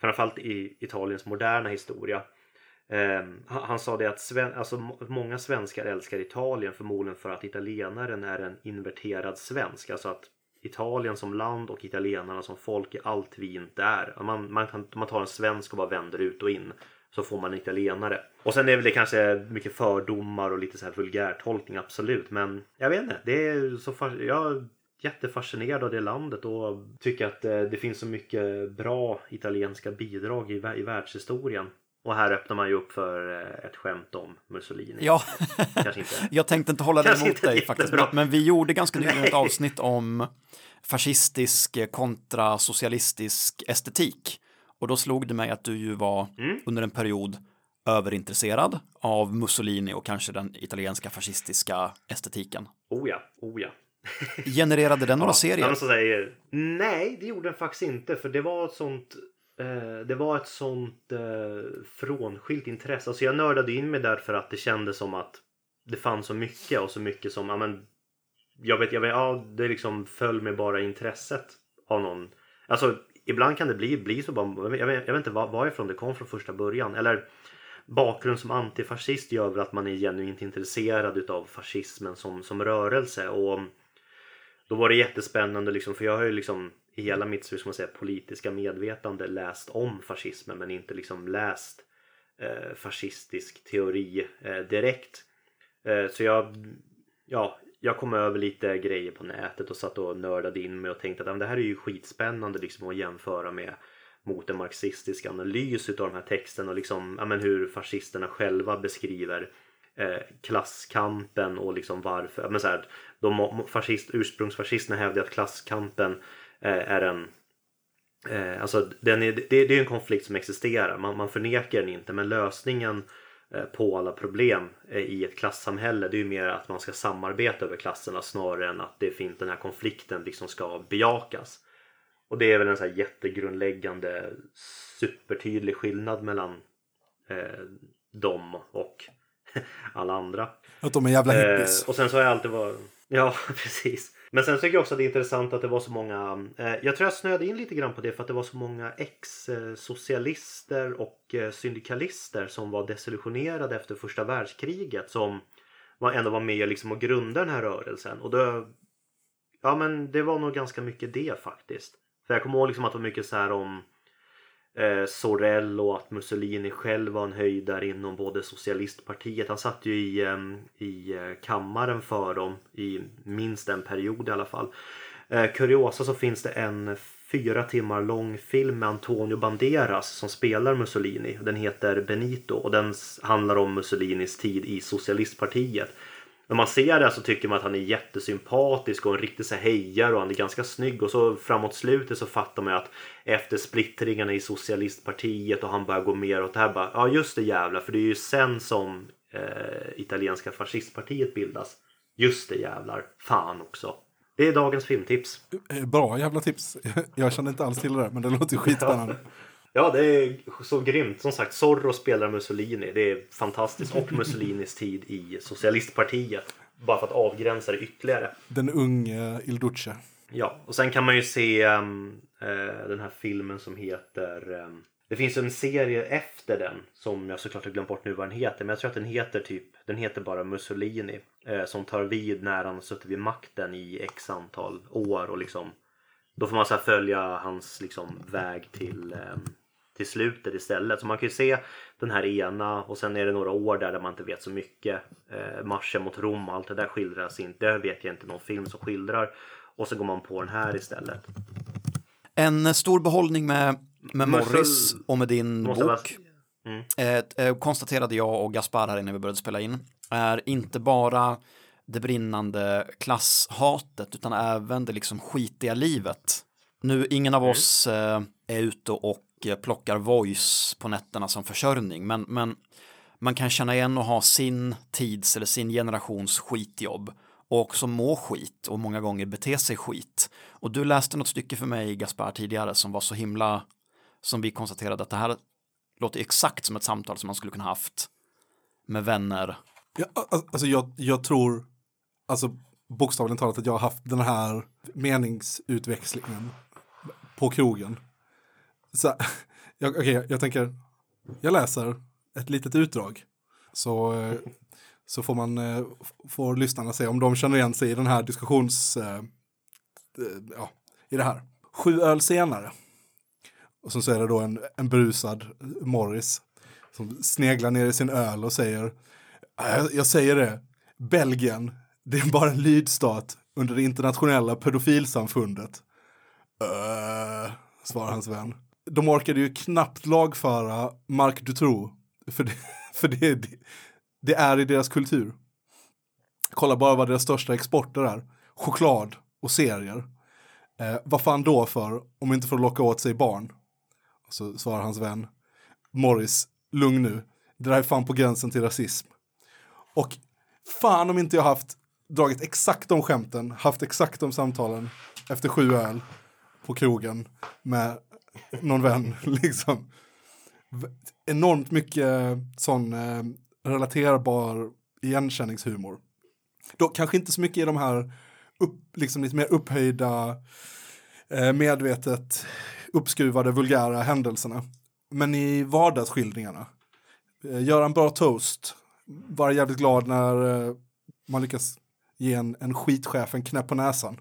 framförallt i Italiens moderna historia. Um, han sa det att sven- alltså, många svenskar älskar Italien förmodligen för att italienaren är en inverterad svensk. Alltså att Italien som land och italienarna som folk är allt vi inte är. Man, man, kan, man tar en svensk och bara vänder ut och in, så får man en italienare. Och sen är väl det kanske mycket fördomar och lite så här vulgärtolkning, absolut. Men jag vet inte, det är så fas- jag är jättefascinerad av det landet och tycker att eh, det finns så mycket bra italienska bidrag i, i världshistorien. Och här öppnar man ju upp för ett skämt om Mussolini. Ja, kanske inte. Jag tänkte inte hålla det emot dig faktiskt. Bra. Men vi gjorde ganska nyligen ett avsnitt om fascistisk kontra socialistisk estetik. Och då slog det mig att du ju var mm. under en period överintresserad av Mussolini och kanske den italienska fascistiska estetiken. Oh ja, oh ja. Genererade den några ja, serier? Så säger, nej, det gjorde den faktiskt inte. För det var ett sånt... det var ett sånt eh, frånskilt intresse. Alltså jag nördade in mig där för att det kändes som att det fanns så mycket och så mycket som, ja men, jag vet, jag vet, ja det liksom föll med bara intresset av någon. Alltså ibland kan det bli, bli så bara, jag vet, jag vet inte var, varifrån det kom från första början. Eller bakgrund som antifascist gör väl att man är genuint intresserad utav fascismen som, som rörelse. Och då var det jättespännande liksom, för jag har ju liksom i hela mitt, hur ska man säga, politiska medvetande läst om fascismen, men inte liksom läst eh, fascistisk teori eh, direkt. Eh, så jag, ja, jag kom över lite grejer på nätet och satt och nördade in mig och tänkte att det här är ju skitspännande liksom, att jämföra med mot en marxistisk analys utav de här texten och liksom, ja, men hur fascisterna själva beskriver Eh, klasskampen och liksom varför, men så här, de fascist, ursprungsfascisterna hävdar att klasskampen eh, är en eh, alltså den är, det, det är en konflikt som existerar, man, man förnekar den inte, men lösningen eh, på alla problem eh, i ett klassamhälle, det är ju mer att man ska samarbeta över klasserna snarare än att det finns den här konflikten liksom ska bejakas. Och det är väl en så här jättegrundläggande supertydlig skillnad mellan eh, dem och alla andra. Att de är jävla hippies. Eh, och sen så har jag alltid varit... Ja, precis. Men sen tycker jag också att det är intressant att det var så många, eh, jag tror jag snöade in lite grann på det för att det var så många ex-socialister och eh, syndikalister som var desillusionerade efter första världskriget som var, ändå var med liksom och grundade den här rörelsen. Och då, ja men det var nog ganska mycket det faktiskt. För jag kommer ihåg liksom att det var mycket så här om eh, Sorello och att Mussolini själv var en höjdare inom både socialistpartiet. Han satt ju i, eh, i kammaren för dem i minst en period i alla fall. Eh, kuriosa så finns det en fyra timmar lång film med Antonio Banderas som spelar Mussolini. Den heter Benito och den handlar om Mussolinis tid i socialistpartiet. När man ser det så tycker man att han är jättesympatisk och en riktig så hejar och han är ganska snygg. Och så framåt slutet så fattar man att efter splittringarna i socialistpartiet och han börjar gå mer åt det här. Bara, ja just det jävla, för det är ju sen som eh, italienska fascistpartiet bildas. Just det jävlar, fan också. Det är dagens filmtips. Bra jävla tips. Jag känner inte alls till det där, men det låter skitspännande. Ja, det är så grymt. Som sagt, Sorro spelar Mussolini. Det är fantastiskt. Och Mussolinis tid i socialistpartiet. Bara för att avgränsa det ytterligare. Den unge Il Duce. Ja, och sen kan man ju se um, uh, den här filmen som heter... Um, det finns en serie efter den som jag såklart har glömt bort nu vad den heter. Men jag tror att den heter typ... Den heter bara Mussolini. Uh, som tar vid när han suttit vid makten i x antal år. Och liksom... Då får man så här följa hans liksom, väg till... Um, till slutet istället. Så man kan ju se den här ena och sen är det några år där, där man inte vet så mycket. Eh, marschen mot Rom, allt det där skildras inte. Det vet jag inte någon film som skildrar. Och så går man på den här istället. En stor behållning med, med Morris och med din bok mm. eh, eh, konstaterade jag och Gaspar här innan vi började spela in är inte bara det brinnande klasshatet utan även det liksom skitiga livet. Nu, ingen av oss eh, är ute och plockar voice på nätterna som försörjning. Men, men man kan känna igen och ha sin tids eller sin generations skitjobb och också må skit och många gånger bete sig skit. Och du läste något stycke för mig, Gaspar, tidigare som var så himla, som vi konstaterade att det här låter exakt som ett samtal som man skulle kunna haft med vänner. Ja, alltså jag, jag tror alltså bokstavligen talat att jag har haft den här meningsutväxlingen på krogen. Så, jag, okay, jag tänker, jag läser ett litet utdrag så, så får man får lyssnarna se om de känner igen sig i den här diskussions ja, i det här. Sju öl senare och så är det då en, en brusad Morris som sneglar ner i sin öl och säger jag, jag säger det, Belgien, det är bara en lydstat under det internationella pedofilsamfundet. Öh, svarar hans vän. De orkade ju knappt lagföra Marc Dutroux. För, det, för det, det, det är i deras kultur. Kolla bara vad deras största exporter är. Choklad och serier. Eh, vad fan då för om inte får locka åt sig barn? Och så svarar hans vän. Morris, lugn nu. Det där är fan på gränsen till rasism. Och fan om inte jag haft dragit exakt de skämten. Haft exakt de samtalen. Efter sju öl på krogen med... någon vän, liksom enormt mycket sån eh, relaterbar igenkänningshumor. Då kanske inte så mycket i de här upp, liksom lite mer upphöjda eh, medvetet uppskruvade vulgära händelserna, men i vardagsskildringarna. Eh, gör en bra toast, var jävligt glad när eh, man lyckas ge en, en skitchef en knäpp på näsan.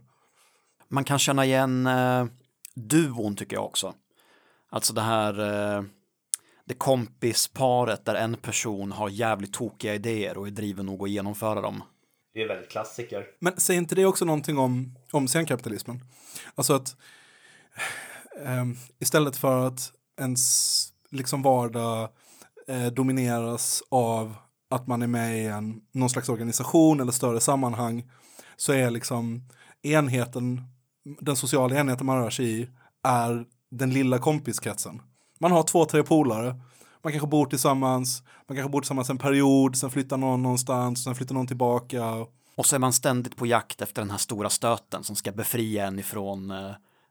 Man kan känna igen eh, duon tycker jag också. Alltså det här det kompisparet där en person har jävligt tokiga idéer och är driven nog att genomföra dem. Det är väldigt klassiker. Men säger inte det också någonting om, om senkapitalismen? Alltså att eh, istället för att ens liksom vardag eh, domineras av att man är med i en, någon slags organisation eller större sammanhang så är liksom enheten, den sociala enheten man rör sig i är den lilla kompiskretsen. Man har två, tre polare. Man kanske bor tillsammans. Man kanske bor tillsammans en period. Sen flyttar någon någonstans. Sen flyttar någon tillbaka. Och så är man ständigt på jakt efter den här stora stöten som ska befria en ifrån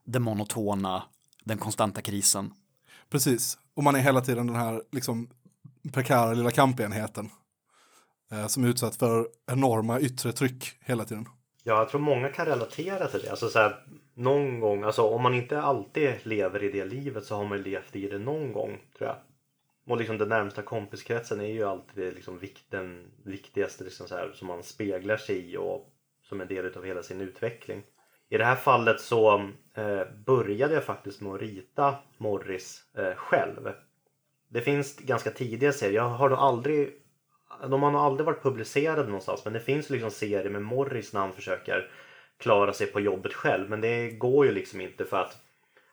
det monotona, den konstanta krisen. Precis. Och man är hela tiden den här liksom prekära lilla kampenheten eh, som är utsatt för enorma yttre tryck hela tiden. Ja, jag tror många kan relatera till det. Alltså så här, någon gång, alltså om man inte alltid lever i det livet så har man levt i det någon gång, tror jag. Och liksom den närmsta kompiskretsen är ju alltid liksom vikt, den viktigaste liksom så här, som man speglar sig i och som en del av hela sin utveckling. I det här fallet så eh, började jag faktiskt med att rita Morris eh, själv. Det finns ganska tidiga serier, jag har nog aldrig... De har nog aldrig varit publicerade någonstans, men det finns liksom serier med Morris när han försöker klara sig på jobbet själv. Men det går ju liksom inte för att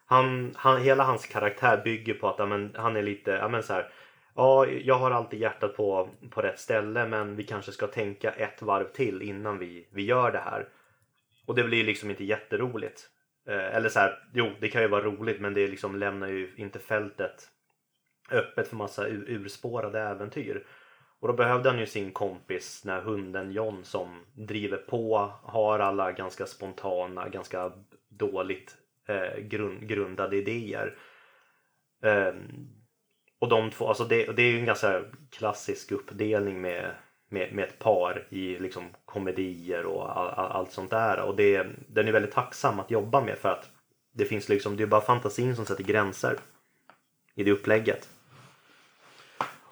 han, han, hela hans karaktär bygger på att amen, han är lite amen, så här, ja, jag har alltid hjärtat på, på rätt ställe, men vi kanske ska tänka ett varv till innan vi, vi gör det här. Och det blir liksom inte jätteroligt. Eh, eller så här, jo, det kan ju vara roligt, men det liksom lämnar ju inte fältet öppet för massa ur, urspårade äventyr. Och då behövde han ju sin kompis, när hunden John, som driver på, har alla ganska spontana, ganska dåligt eh, grund, grundade idéer. Eh, och de två, alltså det, det är ju en ganska klassisk uppdelning med, med, med ett par i liksom komedier och all, all, allt sånt där. Och det, den är väldigt tacksam att jobba med, för att det finns liksom, det är bara fantasin som sätter gränser i det upplägget.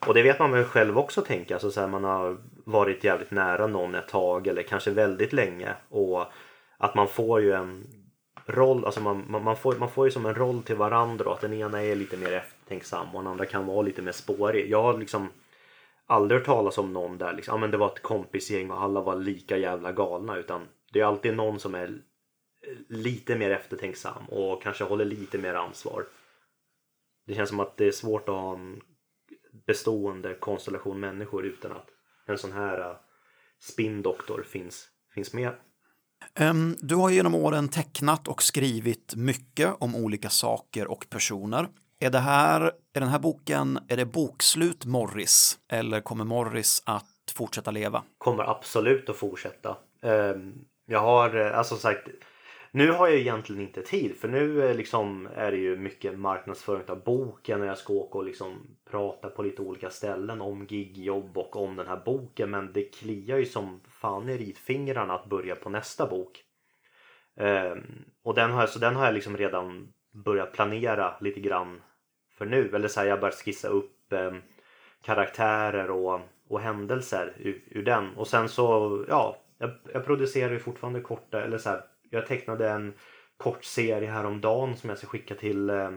Och det vet man väl själv också, tänka alltså så här, man har varit jävligt nära någon ett tag eller kanske väldigt länge, och att man får ju en roll, alltså man, man, man, får, man får ju som en roll till varandra, och att den ena är lite mer eftertänksam och den andra kan vara lite mer spårig. Jag har liksom aldrig hört talas om någon där liksom, ah, men det var ett kompisgäng och alla var lika jävla galna, utan det är alltid någon som är lite mer eftertänksam och kanske håller lite mer ansvar. Det känns som att det är svårt att ha en bestående konstellation människor utan att en sån här spindoktor finns, finns med. Du har genom åren tecknat och skrivit mycket om olika saker och personer. Är, det här, är den här boken, är det bokslut Morris, eller kommer Morris att fortsätta leva? Kommer absolut att fortsätta. Jag har, alltså sagt, nu har jag egentligen inte tid, för nu liksom är det ju mycket marknadsföring av boken, och jag ska åka och liksom prata på lite olika ställen om gigjobb och om den här boken, men det kliar ju som fan i ritfingrarna att börja på nästa bok. Ehm, och den har, så den har jag liksom redan börjat planera lite grann för nu, eller så här, jag börjar skissa upp eh, karaktärer och, och händelser ur, ur den. Och sen så, ja, jag, jag producerar ju fortfarande korta, eller så här, jag tecknade en kort serie häromdagen som jag ska skicka till eh,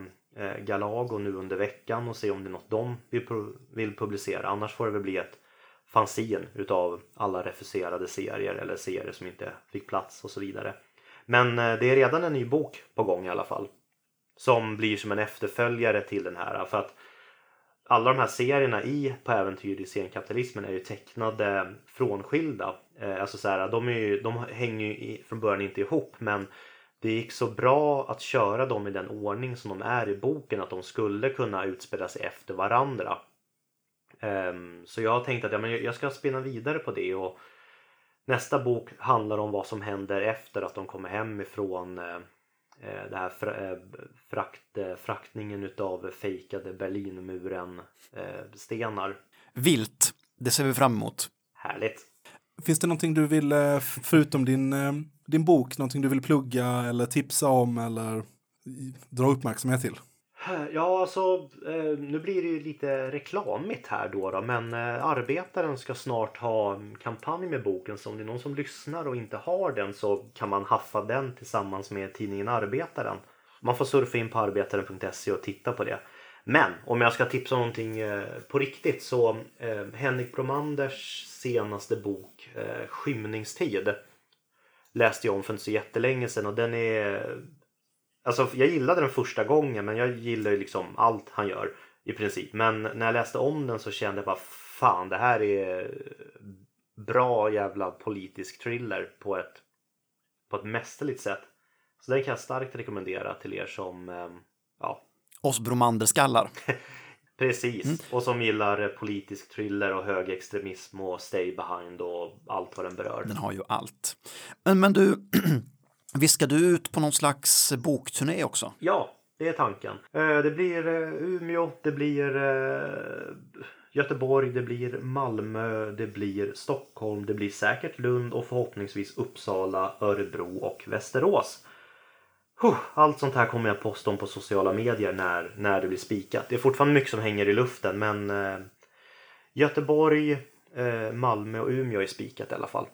Galago nu under veckan och se om det är något de vill, pu- vill publicera. Annars får det väl bli ett fanzin utav alla refuserade serier eller serier som inte fick plats och så vidare. Men eh, det är redan en ny bok på gång i alla fall, som blir som en efterföljare till den här. För att alla de här serierna i På äventyr i senkapitalismen är ju tecknade frånskilda. Alltså så här, de, är ju, de hänger ju från början inte ihop, men det gick så bra att köra dem i den ordning som de är i boken att de skulle kunna utspela sig efter varandra. Så jag har tänkt att jag ska spinna vidare på det, och nästa bok handlar om vad som händer efter att de kommer hem ifrån det här frakt, fraktningen utav fejkade Berlinmuren stenar. Vilt, det ser vi fram emot. Härligt. Finns det någonting du vill, förutom din, din bok, någonting du vill plugga eller tipsa om eller dra uppmärksamhet till? Ja, alltså, nu blir det ju lite reklamigt här då, då, men Arbetaren ska snart ha en kampanj med boken, så om det är någon som lyssnar och inte har den så kan man haffa den tillsammans med tidningen Arbetaren. Man får surfa in på arbetaren punkt se och titta på det. Men om jag ska tipsa om någonting på riktigt så Henrik Bromanders senaste bok Skymningstid läste jag om för inte så jättelänge sedan, och den är... Alltså jag gillade den första gången, men jag gillar ju liksom allt han gör i princip. Men när jag läste om den så kände jag bara fan, det här är bra jävla politisk thriller på ett, på ett mästerligt sätt. Så den kan jag starkt rekommendera till er som, ja... Oss bromanderskallar. Precis, mm. Och som gillar politisk thriller och högerextremism och stay behind och allt vad den berör. Den har ju allt. Men, men du... Viskar du ut på någon slags bokturné också? Ja, det är tanken. Det blir Umeå, det blir Göteborg, det blir Malmö, det blir Stockholm, det blir säkert Lund och förhoppningsvis Uppsala, Örebro och Västerås. Huh, allt sånt här kommer jag posta om på sociala medier när, när det blir spikat. Det är fortfarande mycket som hänger i luften, men eh, Göteborg, eh, Malmö och Umeå är spikat i alla fall.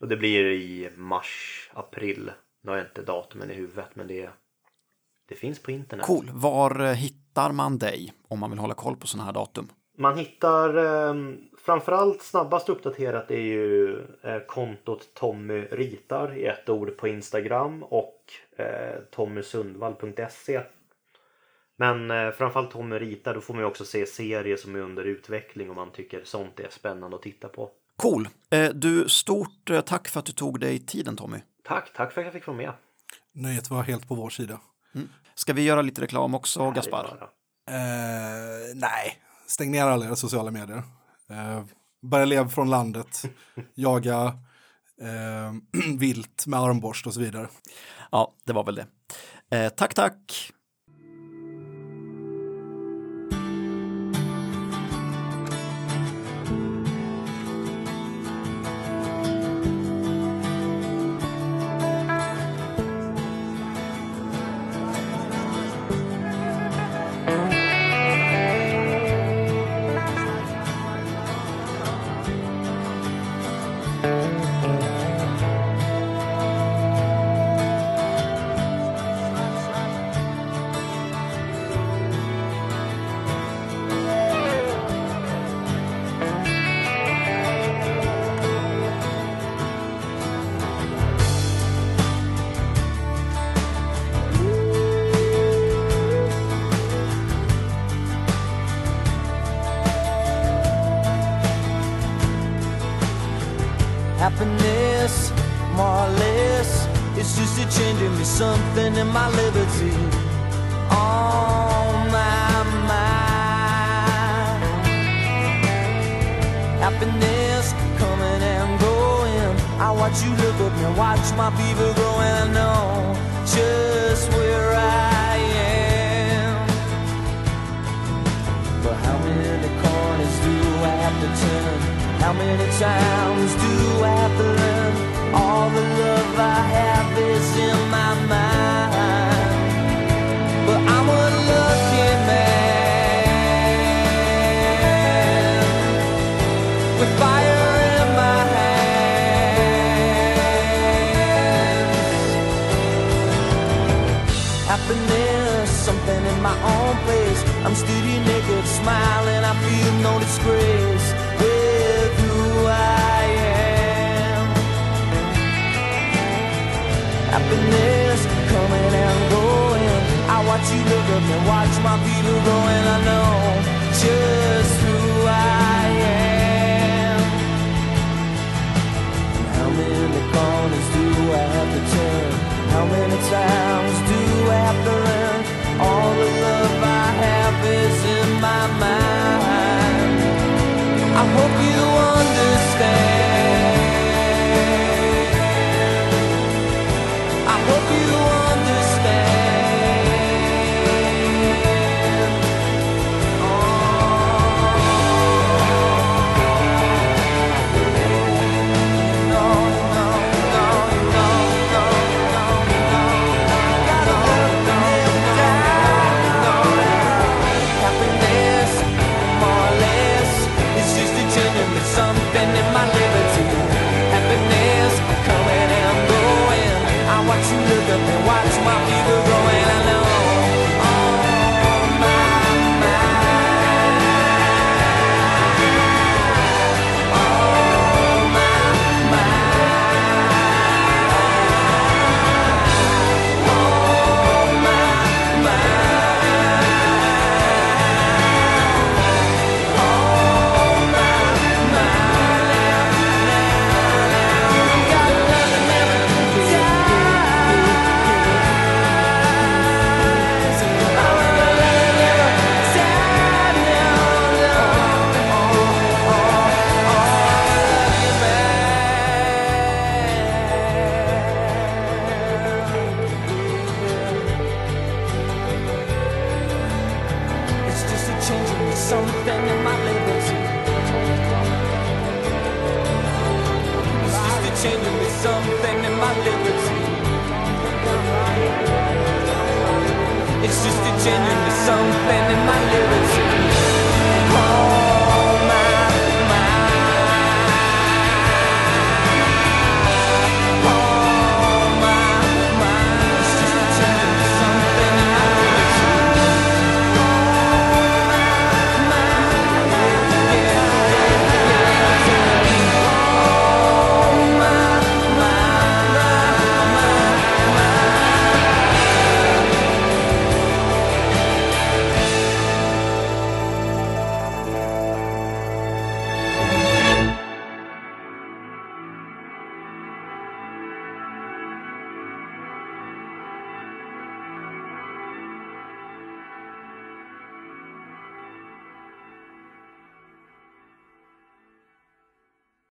Och det blir i mars, april. Nu har jag inte datumen i huvudet, men det, det finns på internet. Cool. Var hittar man dig om man vill hålla koll på såna här datum? Man hittar eh, framförallt snabbast uppdaterat är ju eh, kontot Tommy Ritar i ett ord på Instagram och eh, tommy sundvall punkt se. Men eh, framförallt Tommy Ritar, då får man ju också se serier som är under utveckling om man tycker sånt är spännande att titta på. Cool. Eh, du, stort eh, tack för att du tog dig tiden, Tommy. Tack, tack för att jag fick vara med. Nöjet var helt på vår sida. Mm. Ska vi göra lite reklam också, nej, Gaspar? Eh, nej. Stäng ner alla era sociala medier. Eh, börja leva från landet. Jaga eh, vilt med armborst och så vidare. Ja, det var väl det. Eh, tack, tack. Happiness, more or less, it's just a change in me, something in my liberty, on my mind. Happiness coming and going, I watch you look up and watch my fever go, and I know just where I am. But how many corners do I have to turn? How many times do I have to learn? All the love I have is in my mind. But I'm a lucky man with fire. You look up and watch my people go, and I know just who I am. And how many corners do I have to turn? How many times do I have to run? All the love I have is in my mind. I hope you understand. I hope you understand. Wishing into something in my life.